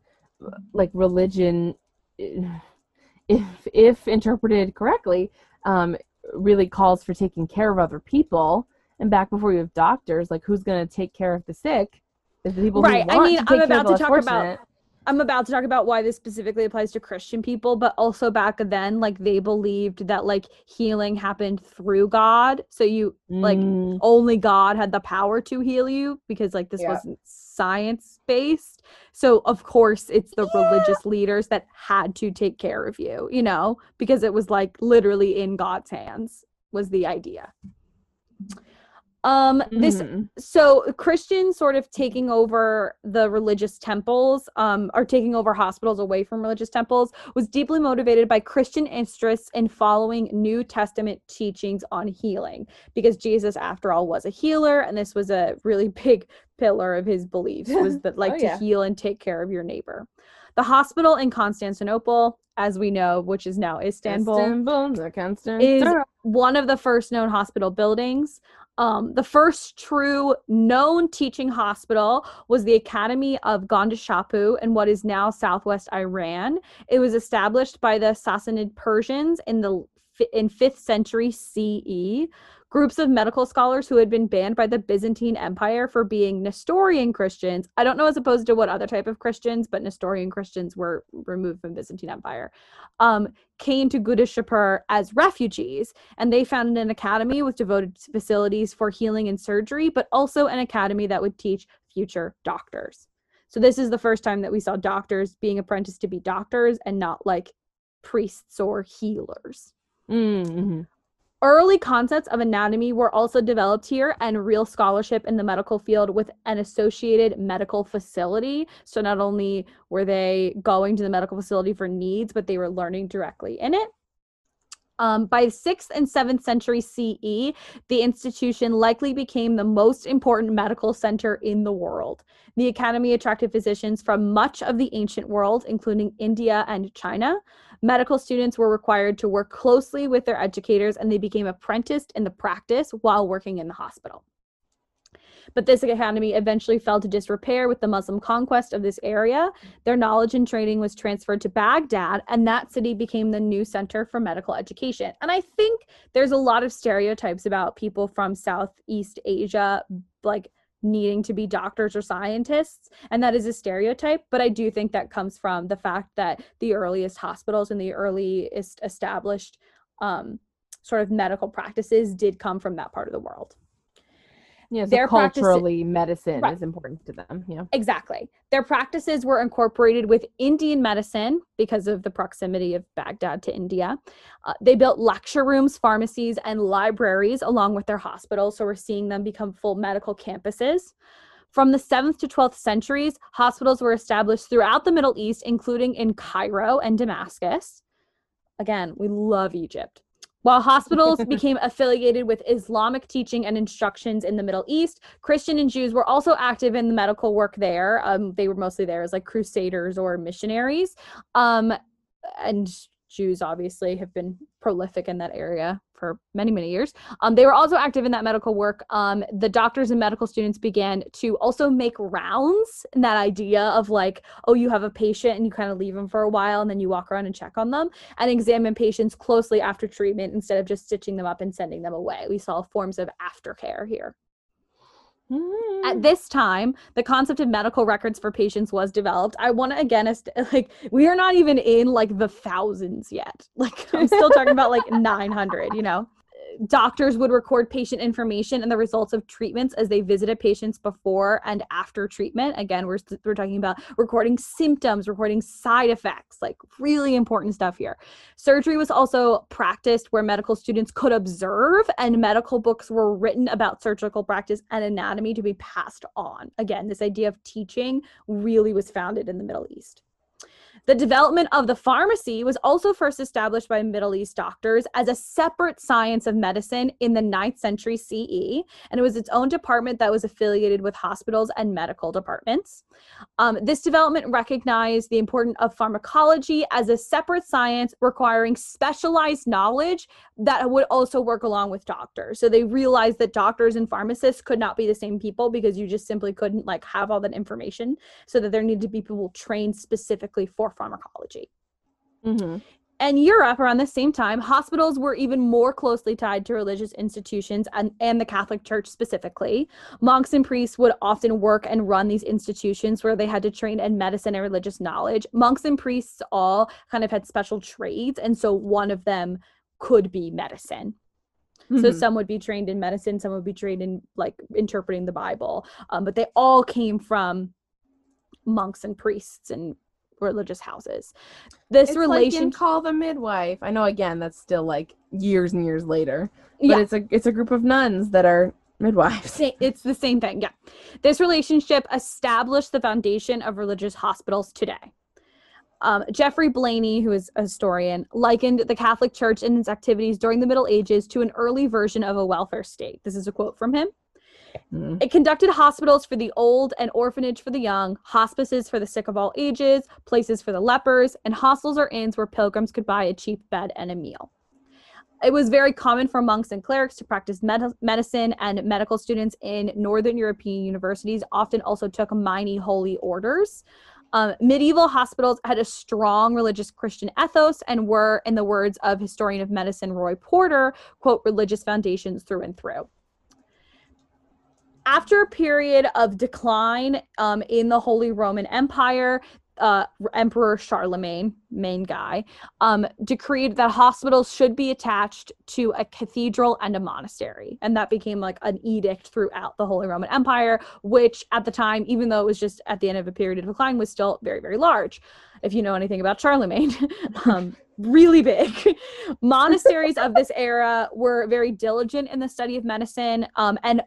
like, religion, if if interpreted correctly, um really calls for taking care of other people. And back before you have doctors, like, who's going to take care of the sick? Right. I mean, I'm about to talk about I'm about to talk about why this specifically applies to Christian people, but also back then, like, they believed that, like, healing happened through God. So you mm. like only God had the power to heal you, because, like, this yeah. wasn't science based. So of course it's the yeah. religious leaders that had to take care of you, you know, because it was, like, literally in God's hands was the idea. Um, this, mm-hmm. so Christians sort of taking over the religious temples, um, or taking over hospitals away from religious temples, was deeply motivated by Christian interests in following New Testament teachings on healing, because Jesus, after all, was a healer. And this was a really big pillar of his beliefs, was that, like, oh, to yeah. heal and take care of your neighbor. The hospital in Constantinople, as we know, which is now Istanbul, Istanbul the Constantinople. is one of the first known hospital buildings. Um, the first true known teaching hospital was the Academy of Gondishapu in what is now southwest Iran. It was established by the Sassanid Persians in the in fifth century C E. Groups of medical scholars who had been banned by the Byzantine Empire for being Nestorian Christians. I don't know as opposed to what other type of Christians, but Nestorian Christians were removed from Byzantine Empire, um, came to Gudishapur as refugees, and they founded an academy with devoted facilities for healing and surgery, but also an academy that would teach future doctors. So this is the first time that we saw doctors being apprenticed to be doctors and not like priests or healers. Mm-hmm. Early concepts of anatomy were also developed here, and real scholarship in the medical field with an associated medical facility. So not only were they going to the medical facility for needs, but they were learning directly in it. Um, by the sixth and seventh century C E, the institution likely became the most important medical center in the world. The academy attracted physicians from much of the ancient world, including India and China. Medical students were required to work closely with their educators, and they became apprenticed in the practice while working in the hospital. But this academy eventually fell to disrepair with the Muslim conquest of this area. Their knowledge and training was transferred to Baghdad, and that city became the new center for medical education. And I think there's a lot of stereotypes about people from Southeast Asia, like needing to be doctors or scientists, and that is a stereotype, but I do think that comes from the fact that the earliest hospitals and the earliest established um, sort of medical practices did come from that part of the world. Yeah, so their culturally practice- medicine right. is important to them. Yeah, exactly. Their practices were incorporated with Indian medicine because of the proximity of Baghdad to India. Uh, they built lecture rooms, pharmacies, and libraries along with their hospitals. So we're seeing them become full medical campuses. From the seventh to twelfth centuries, hospitals were established throughout the Middle East, including in Cairo and Damascus. Again, we love Egypt. While hospitals became affiliated with Islamic teaching and instructions in the Middle East, Christian and Jews were also active in the medical work there. Um, they were mostly there as like crusaders or missionaries. Um, and Jews obviously have been prolific in that area for many, many years. Um, they were also active in that medical work. Um, the doctors and medical students began to also make rounds, and that idea of like, oh, you have a patient and you kind of leave them for a while and then you walk around and check on them and examine patients closely after treatment instead of just stitching them up and sending them away. We saw forms of aftercare here. At this time, the concept of medical records for patients was developed. I want to, again, like, we are not even in, like, the thousands yet. Like, I'm still talking about, like, nine hundred, you know? Doctors would record patient information and the results of treatments as they visited patients before and after treatment. Again, we're we're talking about recording symptoms, recording side effects, like really important stuff here. Surgery was also practiced where medical students could observe, and medical books were written about surgical practice and anatomy to be passed on. Again, this idea of teaching really was founded in the Middle East. The development of the pharmacy was also first established by Middle East doctors as a separate science of medicine in the ninth century C E, and it was its own department that was affiliated with hospitals and medical departments. Um, this development recognized the importance of pharmacology as a separate science requiring specialized knowledge that would also work along with doctors. So they realized that doctors and pharmacists could not be the same people because you just simply couldn't like have all that information, so that there needed to be people trained specifically for pharmacology. Mm-hmm. In Europe, around the same time, hospitals were even more closely tied to religious institutions and, and the Catholic Church specifically. Monks and priests would often work and run these institutions where they had to train in medicine and religious knowledge. Monks and priests all kind of had special trades, and so one of them could be medicine. Mm-hmm. So some would be trained in medicine, some would be trained in like interpreting the Bible, um, but they all came from monks and priests and religious houses. This it's relation like call the midwife. I know, again, that's still like years and years later, but yeah. it's a it's a group of nuns that are midwives. It's the same thing. Yeah, this relationship established the foundation of religious hospitals today. Um, Jeffrey Blaney, who is a historian, likened the Catholic Church and its activities during the Middle Ages to an early version of a welfare state. This is a quote from him. Mm-hmm. It conducted hospitals for the old and orphanage for the young, hospices for the sick of all ages, places for the lepers, and hostels or inns where pilgrims could buy a cheap bed and a meal. It was very common for monks and clerics to practice med- medicine, and medical students in northern European universities often also took minor holy orders. Um, medieval hospitals had a strong religious Christian ethos and were, in the words of historian of medicine Roy Porter, quote, religious foundations through and through. After a period of decline um, in the Holy Roman Empire, Uh, Emperor Charlemagne, main guy, um, decreed that hospitals should be attached to a cathedral and a monastery. And that became like an edict throughout the Holy Roman Empire, which at the time, even though it was just at the end of a period of decline, was still very, very large. If you know anything about Charlemagne, um, really big. Monasteries of this era were very diligent in the study of medicine, um, and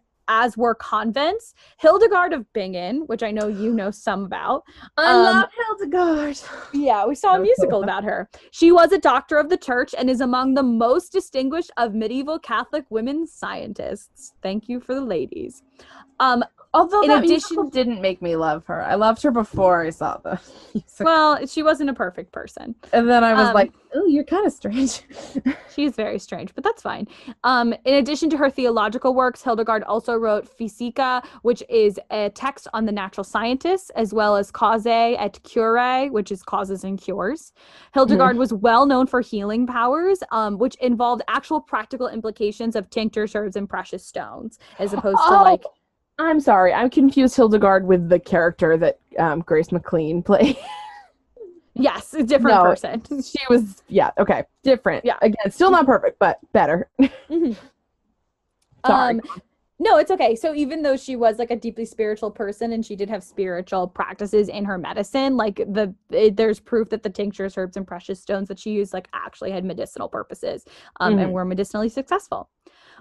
as were convents. Hildegard of Bingen, which I know you know some about. I um, love Hildegard. Yeah, we saw a musical about her. She was a doctor of the church and is among the most distinguished of medieval Catholic women scientists. Thank you for the ladies. Um, Although in that addition, musical didn't make me love her. I loved her before I saw the musical. Well, she wasn't a perfect person. And then I was um, like, oh, you're kind of strange. She's very strange, but that's fine. Um, in addition to her theological works, Hildegard also wrote Physica, which is a text on the natural scientists, as well as Causae et Curae, which is causes and cures. Hildegard mm-hmm. was well known for healing powers, um, which involved actual practical implications of tinctures, herbs, and precious stones, as opposed oh! to like... I'm sorry, I'm confused Hildegard with the character that um, Grace McLean played. Yes, a different no, person. She was, yeah, okay, different. Yeah, again, still not perfect, but better. Mm-hmm. Sorry. Um, no, it's okay. So even though she was like a deeply spiritual person and she did have spiritual practices in her medicine, like the it, there's proof that the tinctures, herbs, and precious stones that she used like actually had medicinal purposes um, mm-hmm. and were medicinally successful.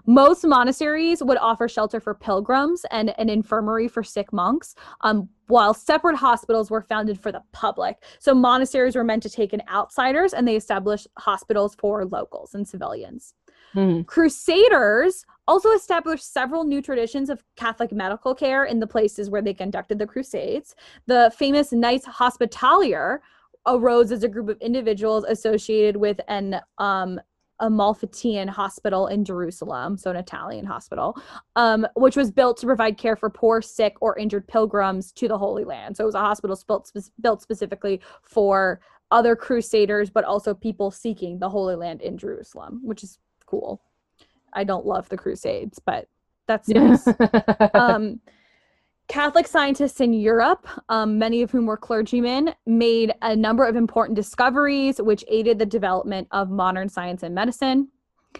Most monasteries would offer shelter for pilgrims and an infirmary for sick monks, um, while separate hospitals were founded for the public. So monasteries were meant to take in outsiders, and they established hospitals for locals and civilians. Mm-hmm. Crusaders also established several new traditions of Catholic medical care in the places where they conducted the Crusades. The famous Knights Hospitalier arose as a group of individuals associated with an um, Amalfitane hospital in Jerusalem, so an Italian hospital, um, which was built to provide care for poor, sick, or injured pilgrims to the Holy Land. So it was a hospital built, spe- built specifically for other crusaders, but also people seeking the Holy Land in Jerusalem, which is cool. I don't love the Crusades, but that's nice. um, Catholic scientists in Europe, um, many of whom were clergymen, made a number of important discoveries which aided the development of modern science and medicine.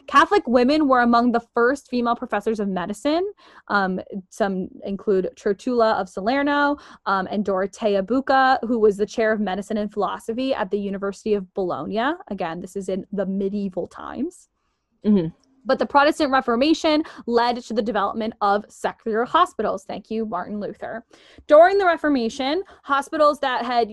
Catholic women were among the first female professors of medicine. Um, some include Trotula of Salerno um, and Dorothea Bucca, who was the chair of medicine and philosophy at the University of Bologna. Again, this is in the medieval times. Mm-hmm. But the Protestant Reformation led to the development of secular hospitals. Thank you, Martin Luther. During the Reformation, hospitals that had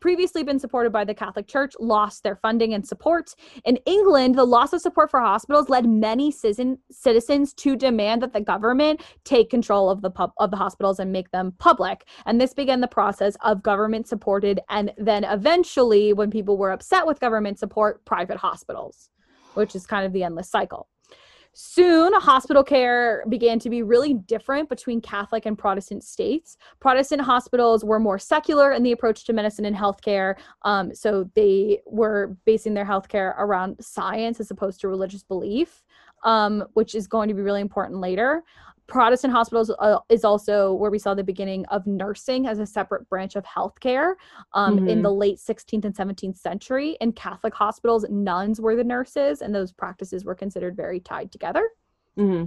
previously been supported by the Catholic Church lost their funding and support. In England, the loss of support for hospitals led many citizen, citizens to demand that the government take control of the pub, of the hospitals and make them public. And this began the process of government supported, and then eventually, when people were upset with government support, private hospitals, which is kind of the endless cycle. Soon, hospital care began to be really different between Catholic and Protestant states. Protestant hospitals were more secular in the approach to medicine and healthcare. Um, so they were basing their healthcare around science as opposed to religious belief, um, which is going to be really important later. Protestant hospitals uh, is also where we saw the beginning of nursing as a separate branch of healthcare um, mm-hmm. in the late sixteenth and seventeenth century. In Catholic hospitals, nuns were the nurses, and those practices were considered very tied together. Mm-hmm.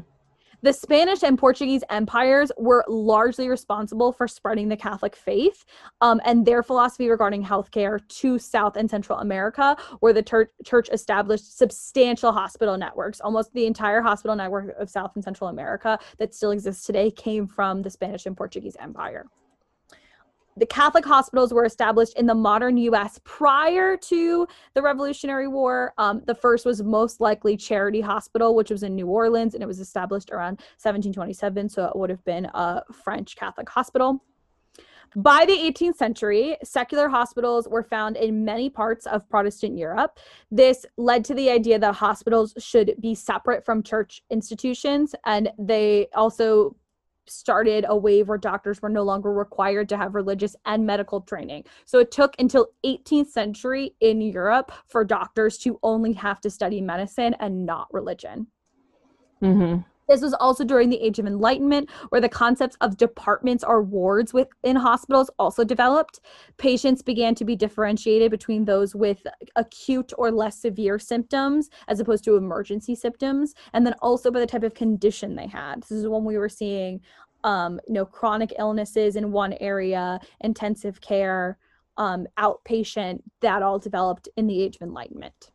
The Spanish and Portuguese empires were largely responsible for spreading the Catholic faith um, and their philosophy regarding healthcare to South and Central America, where the ter- church established substantial hospital networks. Almost the entire hospital network of South and Central America that still exists today came from the Spanish and Portuguese Empire. the Catholic hospitals were established in the modern U S prior to the Revolutionary War. Um, the first was most likely Charity Hospital, which was in New Orleans, and it was established around seventeen twenty-seven, so it would have been a French Catholic hospital. By the eighteenth century, secular hospitals were found in many parts of Protestant Europe. This led to the idea that hospitals should be separate from church institutions, and they also started a wave where doctors were no longer required to have religious and medical training. So it took until eighteenth century in Europe for doctors to only have to study medicine and not religion. Mm-hmm. This was also during the Age of Enlightenment, where the concepts of departments or wards within hospitals also developed. Patients began to be differentiated between those with acute or less severe symptoms, as opposed to emergency symptoms, and then also by the type of condition they had. This is when we were seeing, um, you know, chronic illnesses in one area, intensive care, um, outpatient, that all developed in the Age of Enlightenment.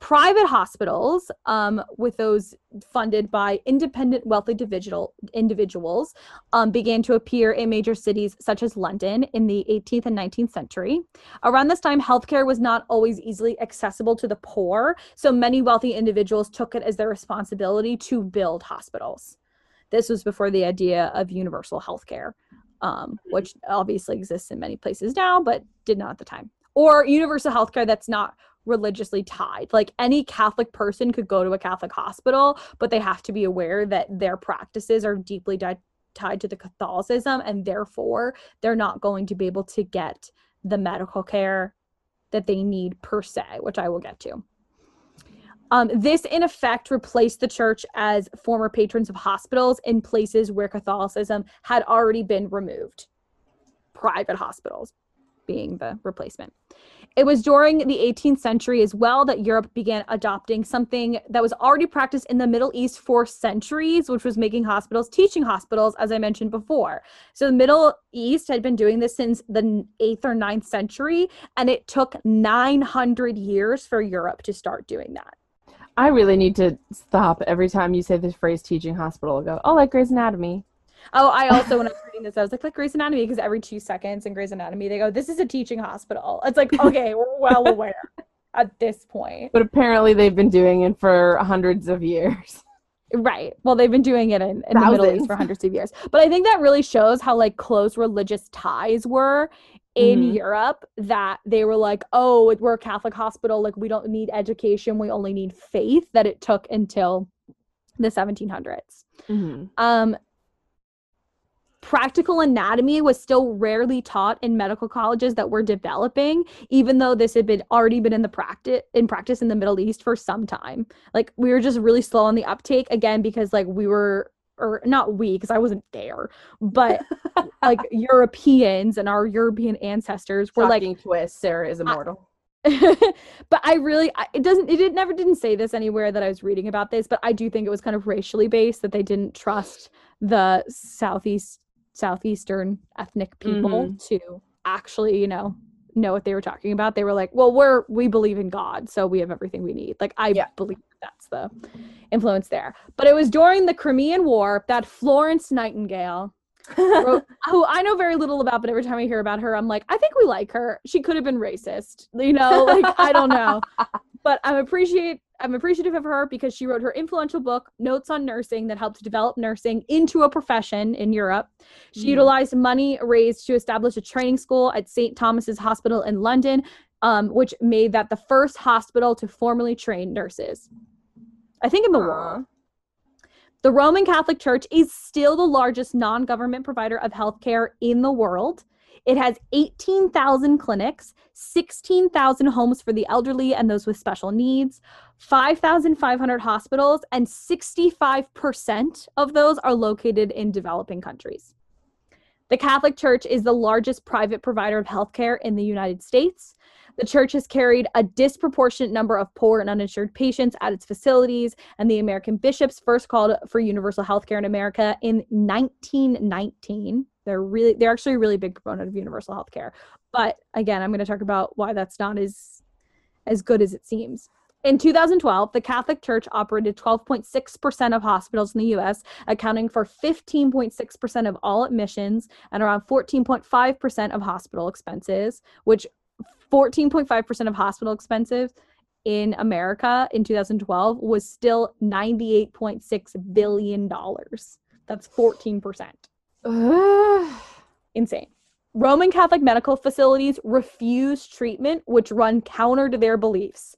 Private hospitals, um, with those funded by independent wealthy dividual, individuals, um, began to appear in major cities such as London in the eighteenth and nineteenth century. Around this time, healthcare was not always easily accessible to the poor, so many wealthy individuals took it as their responsibility to build hospitals. This was before the idea of universal healthcare, um, which obviously exists in many places now, but did not at the time. Or universal healthcare that's not religiously tied. Like, any Catholic person could go to a Catholic hospital, but they have to be aware that their practices are deeply di- tied to the Catholicism, and therefore they're not going to be able to get the medical care that they need per se, which I will get to. Um, this, in effect, replaced the church as former patrons of hospitals in places where Catholicism had already been removed, private hospitals being the replacement. It was during the eighteenth century as well that Europe began adopting something that was already practiced in the Middle East for centuries, which was making hospitals teaching hospitals, as I mentioned before. So the Middle East had been doing this since the eighth or ninth century, and it took nine hundred years for Europe to start doing that. I really need to stop every time you say the phrase teaching hospital and go, oh, like Grey's Anatomy. Oh, I also, when I was reading this, I was like, like Grey's Anatomy, because every two seconds in Grey's Anatomy, they go, this is a teaching hospital. It's like, okay, we're well aware at this point. But apparently they've been doing it for hundreds of years. Right. Well, they've been doing it in, in the Middle East for hundreds of years. But I think that really shows how, like, close religious ties were in mm-hmm. Europe, that they were like, oh, we're a Catholic hospital. Like, we don't need education. We only need faith, that it took until the seventeen hundreds. Mm-hmm. Um. Practical anatomy was still rarely taught in medical colleges that were developing, even though this had been already been in the practice in practice in the Middle East for some time. Like, we were just really slow on the uptake, again, because like we were, or not we, because I wasn't there, but like Europeans and our European ancestors were Shocking like twist, Sarah is immortal. I- but I really, it doesn't, it, it never didn't say this anywhere that I was reading about this, but I do think it was kind of racially based, that they didn't trust the Southeast Southeastern ethnic people mm-hmm. to actually, you know, know what they were talking about. They were like, well, we're, we believe in God, so we have everything we need. Like, I yeah. believe that's the influence there. But it was during the Crimean War that Florence Nightingale, wrote, who I know very little about, but every time I hear about her, I'm like, I think we like her. She could have been racist, you know, like, I don't know. But I'm appreciate I'm appreciative of her because she wrote her influential book, Notes on Nursing, that helped develop nursing into a profession in Europe. She mm. utilized money raised to establish a training school at Saint Thomas's Hospital in London, um, which made that the first hospital to formally train nurses, I think, in the world. The Roman Catholic Church is still the largest non-government provider of healthcare in the world. It has eighteen thousand clinics, sixteen thousand homes for the elderly and those with special needs, five thousand five hundred hospitals, and sixty-five percent of those are located in developing countries. The Catholic Church is the largest private provider of healthcare in the United States. The church has carried a disproportionate number of poor and uninsured patients at its facilities, and the American bishops first called for universal health care in America in nineteen nineteen. They're really, they're actually a really big proponent of universal health care. But again, I'm going to talk about why that's not as, as good as it seems. In two thousand twelve, the Catholic Church operated twelve point six percent of hospitals in the U S, accounting for fifteen point six percent of all admissions and around fourteen point five percent of hospital expenses, which fourteen point five percent of hospital expenses in America in two thousand twelve was still ninety-eight point six billion dollars. That's fourteen percent. Ugh. Insane. Roman Catholic medical facilities refuse treatment, which run counter to their beliefs.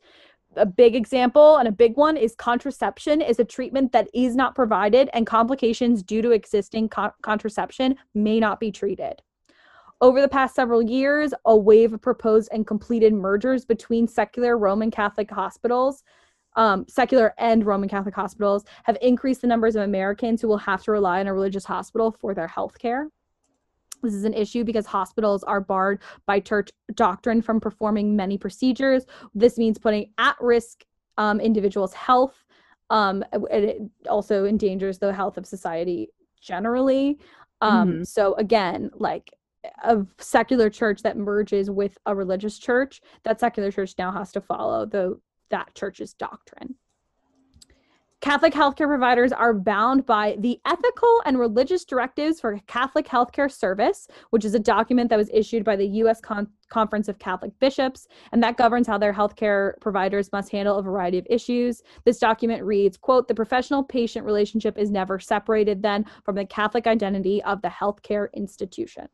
A big example and a big one is contraception is a treatment that is not provided, and complications due to existing co- contraception may not be treated. Over the past several years, a wave of proposed and completed mergers between secular Roman Catholic hospitals, um, secular and Roman Catholic hospitals, have increased the numbers of Americans who will have to rely on a religious hospital for their health care. This is an issue because hospitals are barred by church doctrine from performing many procedures. This means putting at risk um, individuals' health. Um, and it also endangers the health of society generally. Um, mm-hmm. So again, like a secular church that merges with a religious church, that secular church now has to follow the that church's doctrine. Catholic healthcare providers are bound by the Ethical and Religious Directives for Catholic Healthcare Service, which is a document that was issued by the U S Con- Conference of Catholic Bishops, and that governs how their healthcare providers must handle a variety of issues. This document reads, quote, "The professional-patient relationship is never separated then from the Catholic identity of the healthcare institution."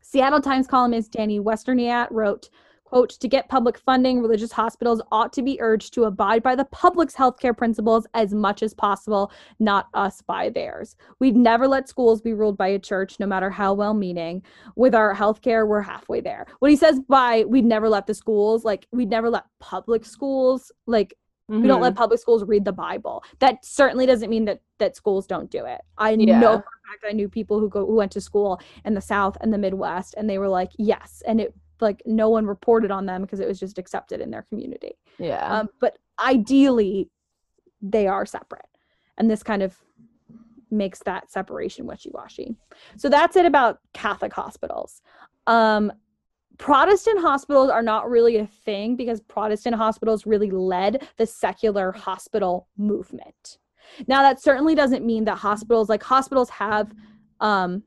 Seattle Times columnist Danny Westerniat wrote, quote, "To get public funding, religious hospitals ought to be urged to abide by the public's healthcare principles as much as possible, not us by theirs. We've never let schools be ruled by a church, no matter how well-meaning. With our healthcare, we're halfway there." When he says by, we'd never let the schools, like, we'd never let public schools, like, mm-hmm. we don't let public schools read the Bible. That certainly doesn't mean that that schools don't do it. I yeah. know for a fact I knew people who go who went to school in the South and the Midwest, and they were like, yes, and it like no one reported on them because it was just accepted in their community. Yeah. Um, but ideally they are separate, and this kind of makes that separation wishy-washy. So that's it about Catholic hospitals. Um, Protestant hospitals are not really a thing because Protestant hospitals really led the secular hospital movement. Now that certainly doesn't mean that hospitals, like hospitals have, um,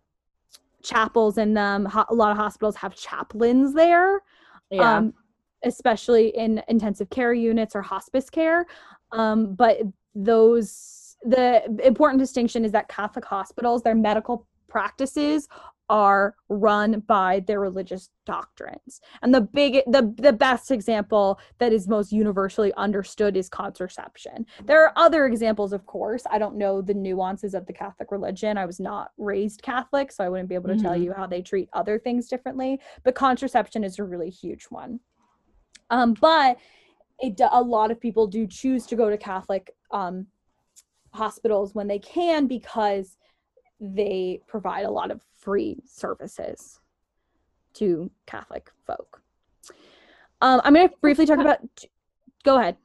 chapels in them. Ho- a lot of hospitals have chaplains there, yeah. um, especially in intensive care units or hospice care. Um, but those, the important distinction is that Catholic hospitals, their medical practices are run by their religious doctrines. And the big, the, the best example that is most universally understood is contraception. There are other examples, of course. I don't know the nuances of the Catholic religion. I was not raised Catholic, so I wouldn't be able to mm-hmm. tell you how they treat other things differently, but contraception is a really huge one. Um, but it, a lot of people do choose to go to Catholic um, hospitals when they can because they provide a lot of free services to Catholic folk. Um, I'm going to briefly talk about... Go ahead.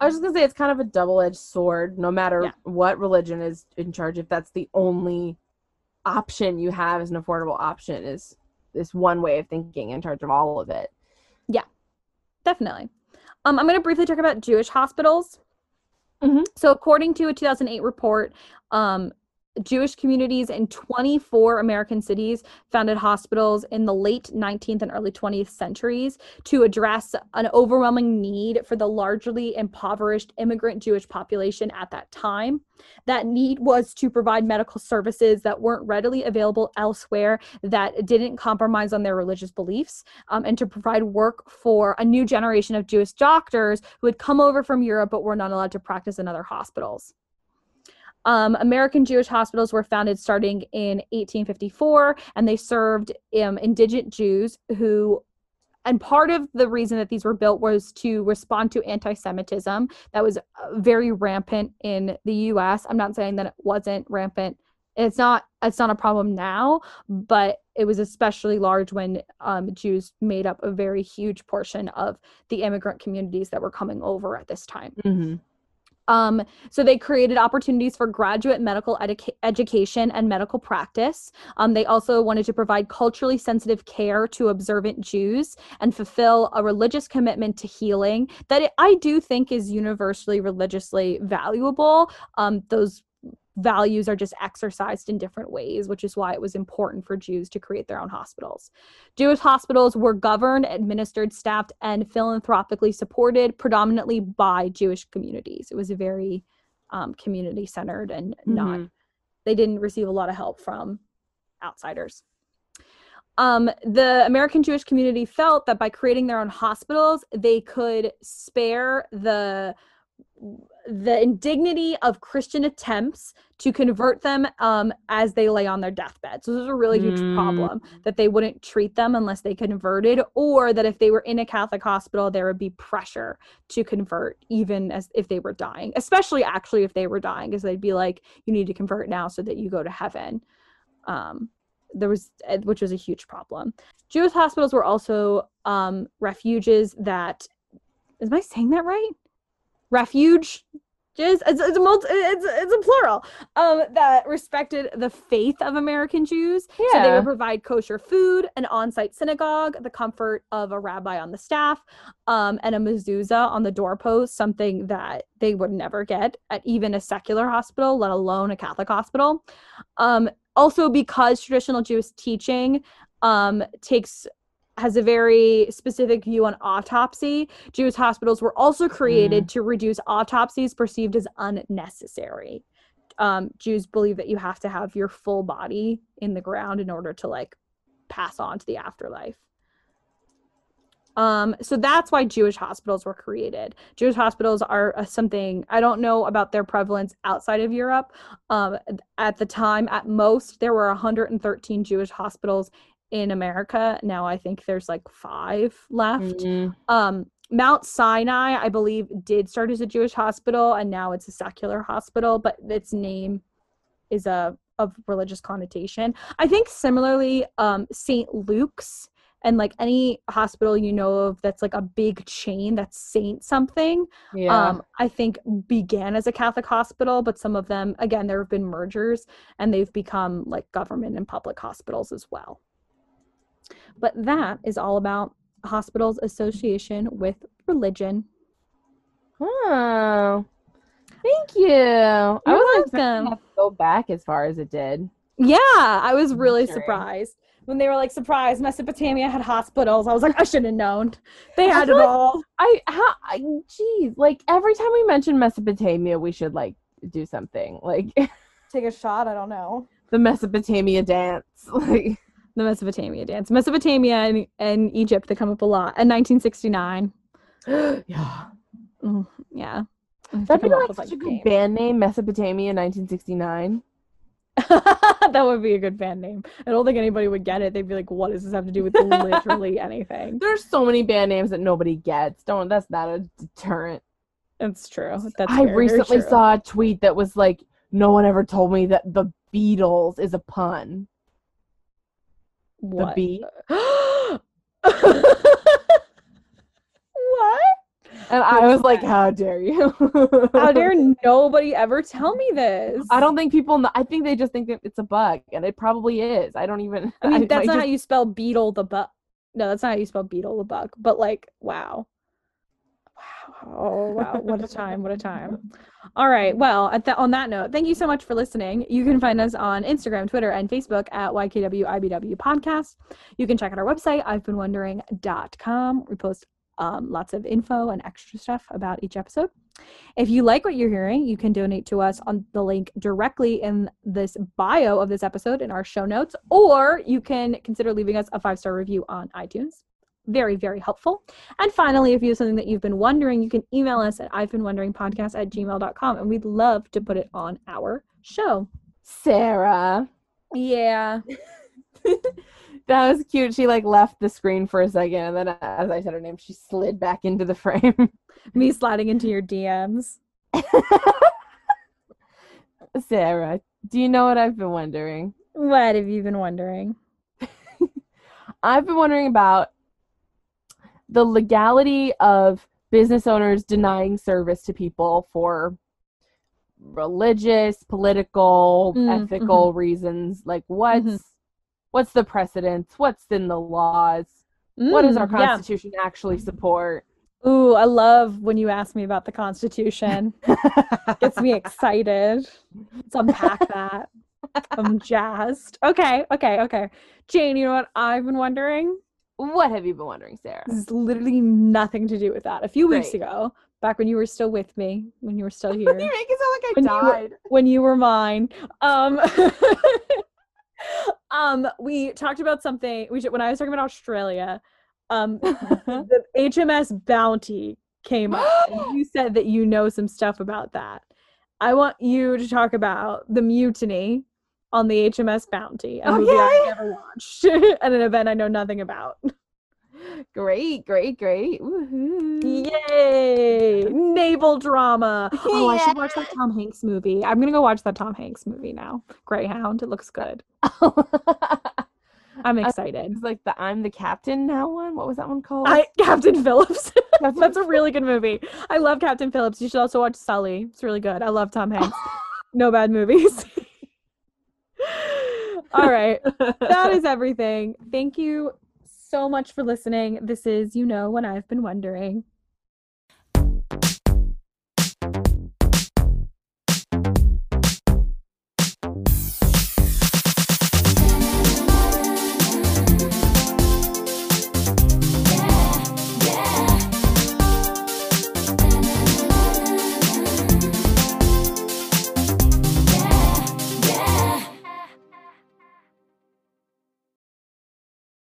I was just going to say it's kind of a double-edged sword, no matter yeah. what religion is in charge. If that's the only option you have as an affordable option, is this one way of thinking in charge of all of it. Yeah, definitely. Um, I'm going to briefly talk about Jewish hospitals. Mm-hmm. So according to a two thousand eight report, um, Jewish communities in twenty-four American cities founded hospitals in the late nineteenth and early twentieth centuries to address an overwhelming need for the largely impoverished immigrant Jewish population at that time. That need was to provide medical services that weren't readily available elsewhere, that didn't compromise on their religious beliefs, um, and to provide work for a new generation of Jewish doctors who had come over from Europe but were not allowed to practice in other hospitals. Um, American Jewish hospitals were founded starting in eighteen fifty-four, and they served um, indigent Jews who, and part of the reason that these were built was to respond to anti-Semitism that was very rampant in the U S. I'm not saying that it wasn't rampant. It's not, it's not a problem now, but it was especially large when um, Jews made up a very huge portion of the immigrant communities that were coming over at this time. Mm-hmm. Um, so they created opportunities for graduate medical edu- education and medical practice. Um, they also wanted to provide culturally sensitive care to observant Jews and fulfill a religious commitment to healing that it, I do think is universally religiously valuable. Um, those values are just exercised in different ways, which is why it was important for Jews to create their own hospitals. Jewish hospitals were governed, administered, staffed, and philanthropically supported predominantly by Jewish communities. It was a very um, community-centered and mm-hmm. not, they didn't receive a lot of help from outsiders. Um, the American Jewish community felt that by creating their own hospitals, they could spare the the indignity of Christian attempts to convert them um, as they lay on their deathbed. So this is a really huge mm. problem, that they wouldn't treat them unless they converted, or that if they were in a Catholic hospital, there would be pressure to convert even as if they were dying, especially actually if they were dying, because they'd be like, you need to convert now so that you go to heaven. Um, there was, which was a huge problem. Jewish hospitals were also um, refuges that, is my saying that right? Refuge, it's, it's a multi, it's it's a plural, um, that respected the faith of American Jews. Yeah. So they would provide kosher food, an on-site synagogue, the comfort of a rabbi on the staff, um, and a mezuzah on the doorpost, something that they would never get at even a secular hospital, let alone a Catholic hospital. Um, also, because traditional Jewish teaching um, takes has a very specific view on autopsy, Jewish hospitals were also created mm. to reduce autopsies perceived as unnecessary. Um, Jews believe that you have to have your full body in the ground in order to like pass on to the afterlife. Um, so that's why Jewish hospitals were created. Jewish hospitals are uh, something, I don't know about their prevalence outside of Europe. Um, at the time, at most, there were one hundred thirteen Jewish hospitals in America. Now I think there's like five left. Mm-hmm. Um, Mount Sinai, I believe, did start as a Jewish hospital, and now it's a secular hospital, but its name is a of religious connotation. I think similarly, um, Saint Luke's and like any hospital you know of that's like a big chain that's Saint something, yeah. um, I think began as a Catholic hospital, but some of them, again, there have been mergers and they've become like government and public hospitals as well. But that is all about hospitals' association with religion. Oh, thank you. You're I was welcome. Like, go back as far as it did. Yeah, I was really sure. surprised when they were like, "Surprise, Mesopotamia had hospitals." I was like, "I should have known. They had it like, all." I, how, I, geez, like every time we mention Mesopotamia, we should like do something like take a shot. I don't know, the Mesopotamia dance, like. The Mesopotamia dance. Mesopotamia and, and Egypt, they come up a lot. And nineteen sixty-nine. Yeah. Mm, yeah. That'd be like such a good band name, Mesopotamia nineteen sixty-nine. That would be a good band name. I don't think anybody would get it. They'd be like, what does this have to do with literally anything? There's so many band names that nobody gets. Don't that's not a deterrent. It's true. That's I recently true. saw a tweet that was like, no one ever told me that the Beatles is a pun. What? The bee. What? And I was like, how dare you? How dare nobody ever tell me this? I don't think people know. I think they just think that it's a bug, and it probably is. I don't even. I mean, I, that's I not just... how you spell beetle the bug. No, that's not how you spell beetle the bug. But like, wow. Wow. Oh, wow. What a time. What a time. All right. Well, at that, on that note, thank you so much for listening. You can find us on Instagram, Twitter, and Facebook at Y K W I B W Podcast. You can check out our website, I've Been Wondering dot com. We post um, lots of info and extra stuff about each episode. If you like what you're hearing, you can donate to us on the link directly in this bio of this episode in our show notes, or you can consider leaving us a five-star review on iTunes. Very, very helpful. And finally, if you have something that you've been wondering, you can email us at I've Been Wondering Podcast at gmail dot com, and we'd love to put it on our show. Sarah. Yeah. That was cute. She like left the screen for a second, and then as I said her name, she slid back into the frame. Me sliding into your D Ms. Sarah, do you know what I've been wondering? What have you been wondering? I've been wondering about the legality of business owners denying service to people for religious, political, mm, ethical mm-hmm. reasons. Like, what's mm-hmm. what's the precedence? What's in the laws? Mm, what does our Constitution yeah. actually support? Ooh, I love when you ask me about the Constitution. Gets me excited. Let's unpack that. I'm jazzed. Okay, okay, okay. Jane, you know what I've been wondering? What have you been wondering, Sarah? This is literally nothing to do with that. A few Great. weeks ago, back when you were still with me, when you were still here. You make it sound like I when died. You were, when you were mine. Um, um, we talked about something. We should, when I was talking about Australia, um, the H M S Bounty came up. And you said that you know some stuff about that. I want you to talk about the mutiny on the H M S Bounty, a movie I've never watched, and an event I know nothing about. Great, great, great. Woohoo. Yay! Naval drama. Oh, yeah. I should watch that Tom Hanks movie. I'm going to go watch that Tom Hanks movie now. Greyhound. It looks good. I'm excited. It's like the I'm the Captain Now one. What was that one called? I, Captain Phillips. Captain That's a really good movie. I love Captain Phillips. You should also watch Sully. It's really good. I love Tom Hanks. No bad movies. All right. That is everything. Thank you so much for listening. This is You Know What I've Been Wondering.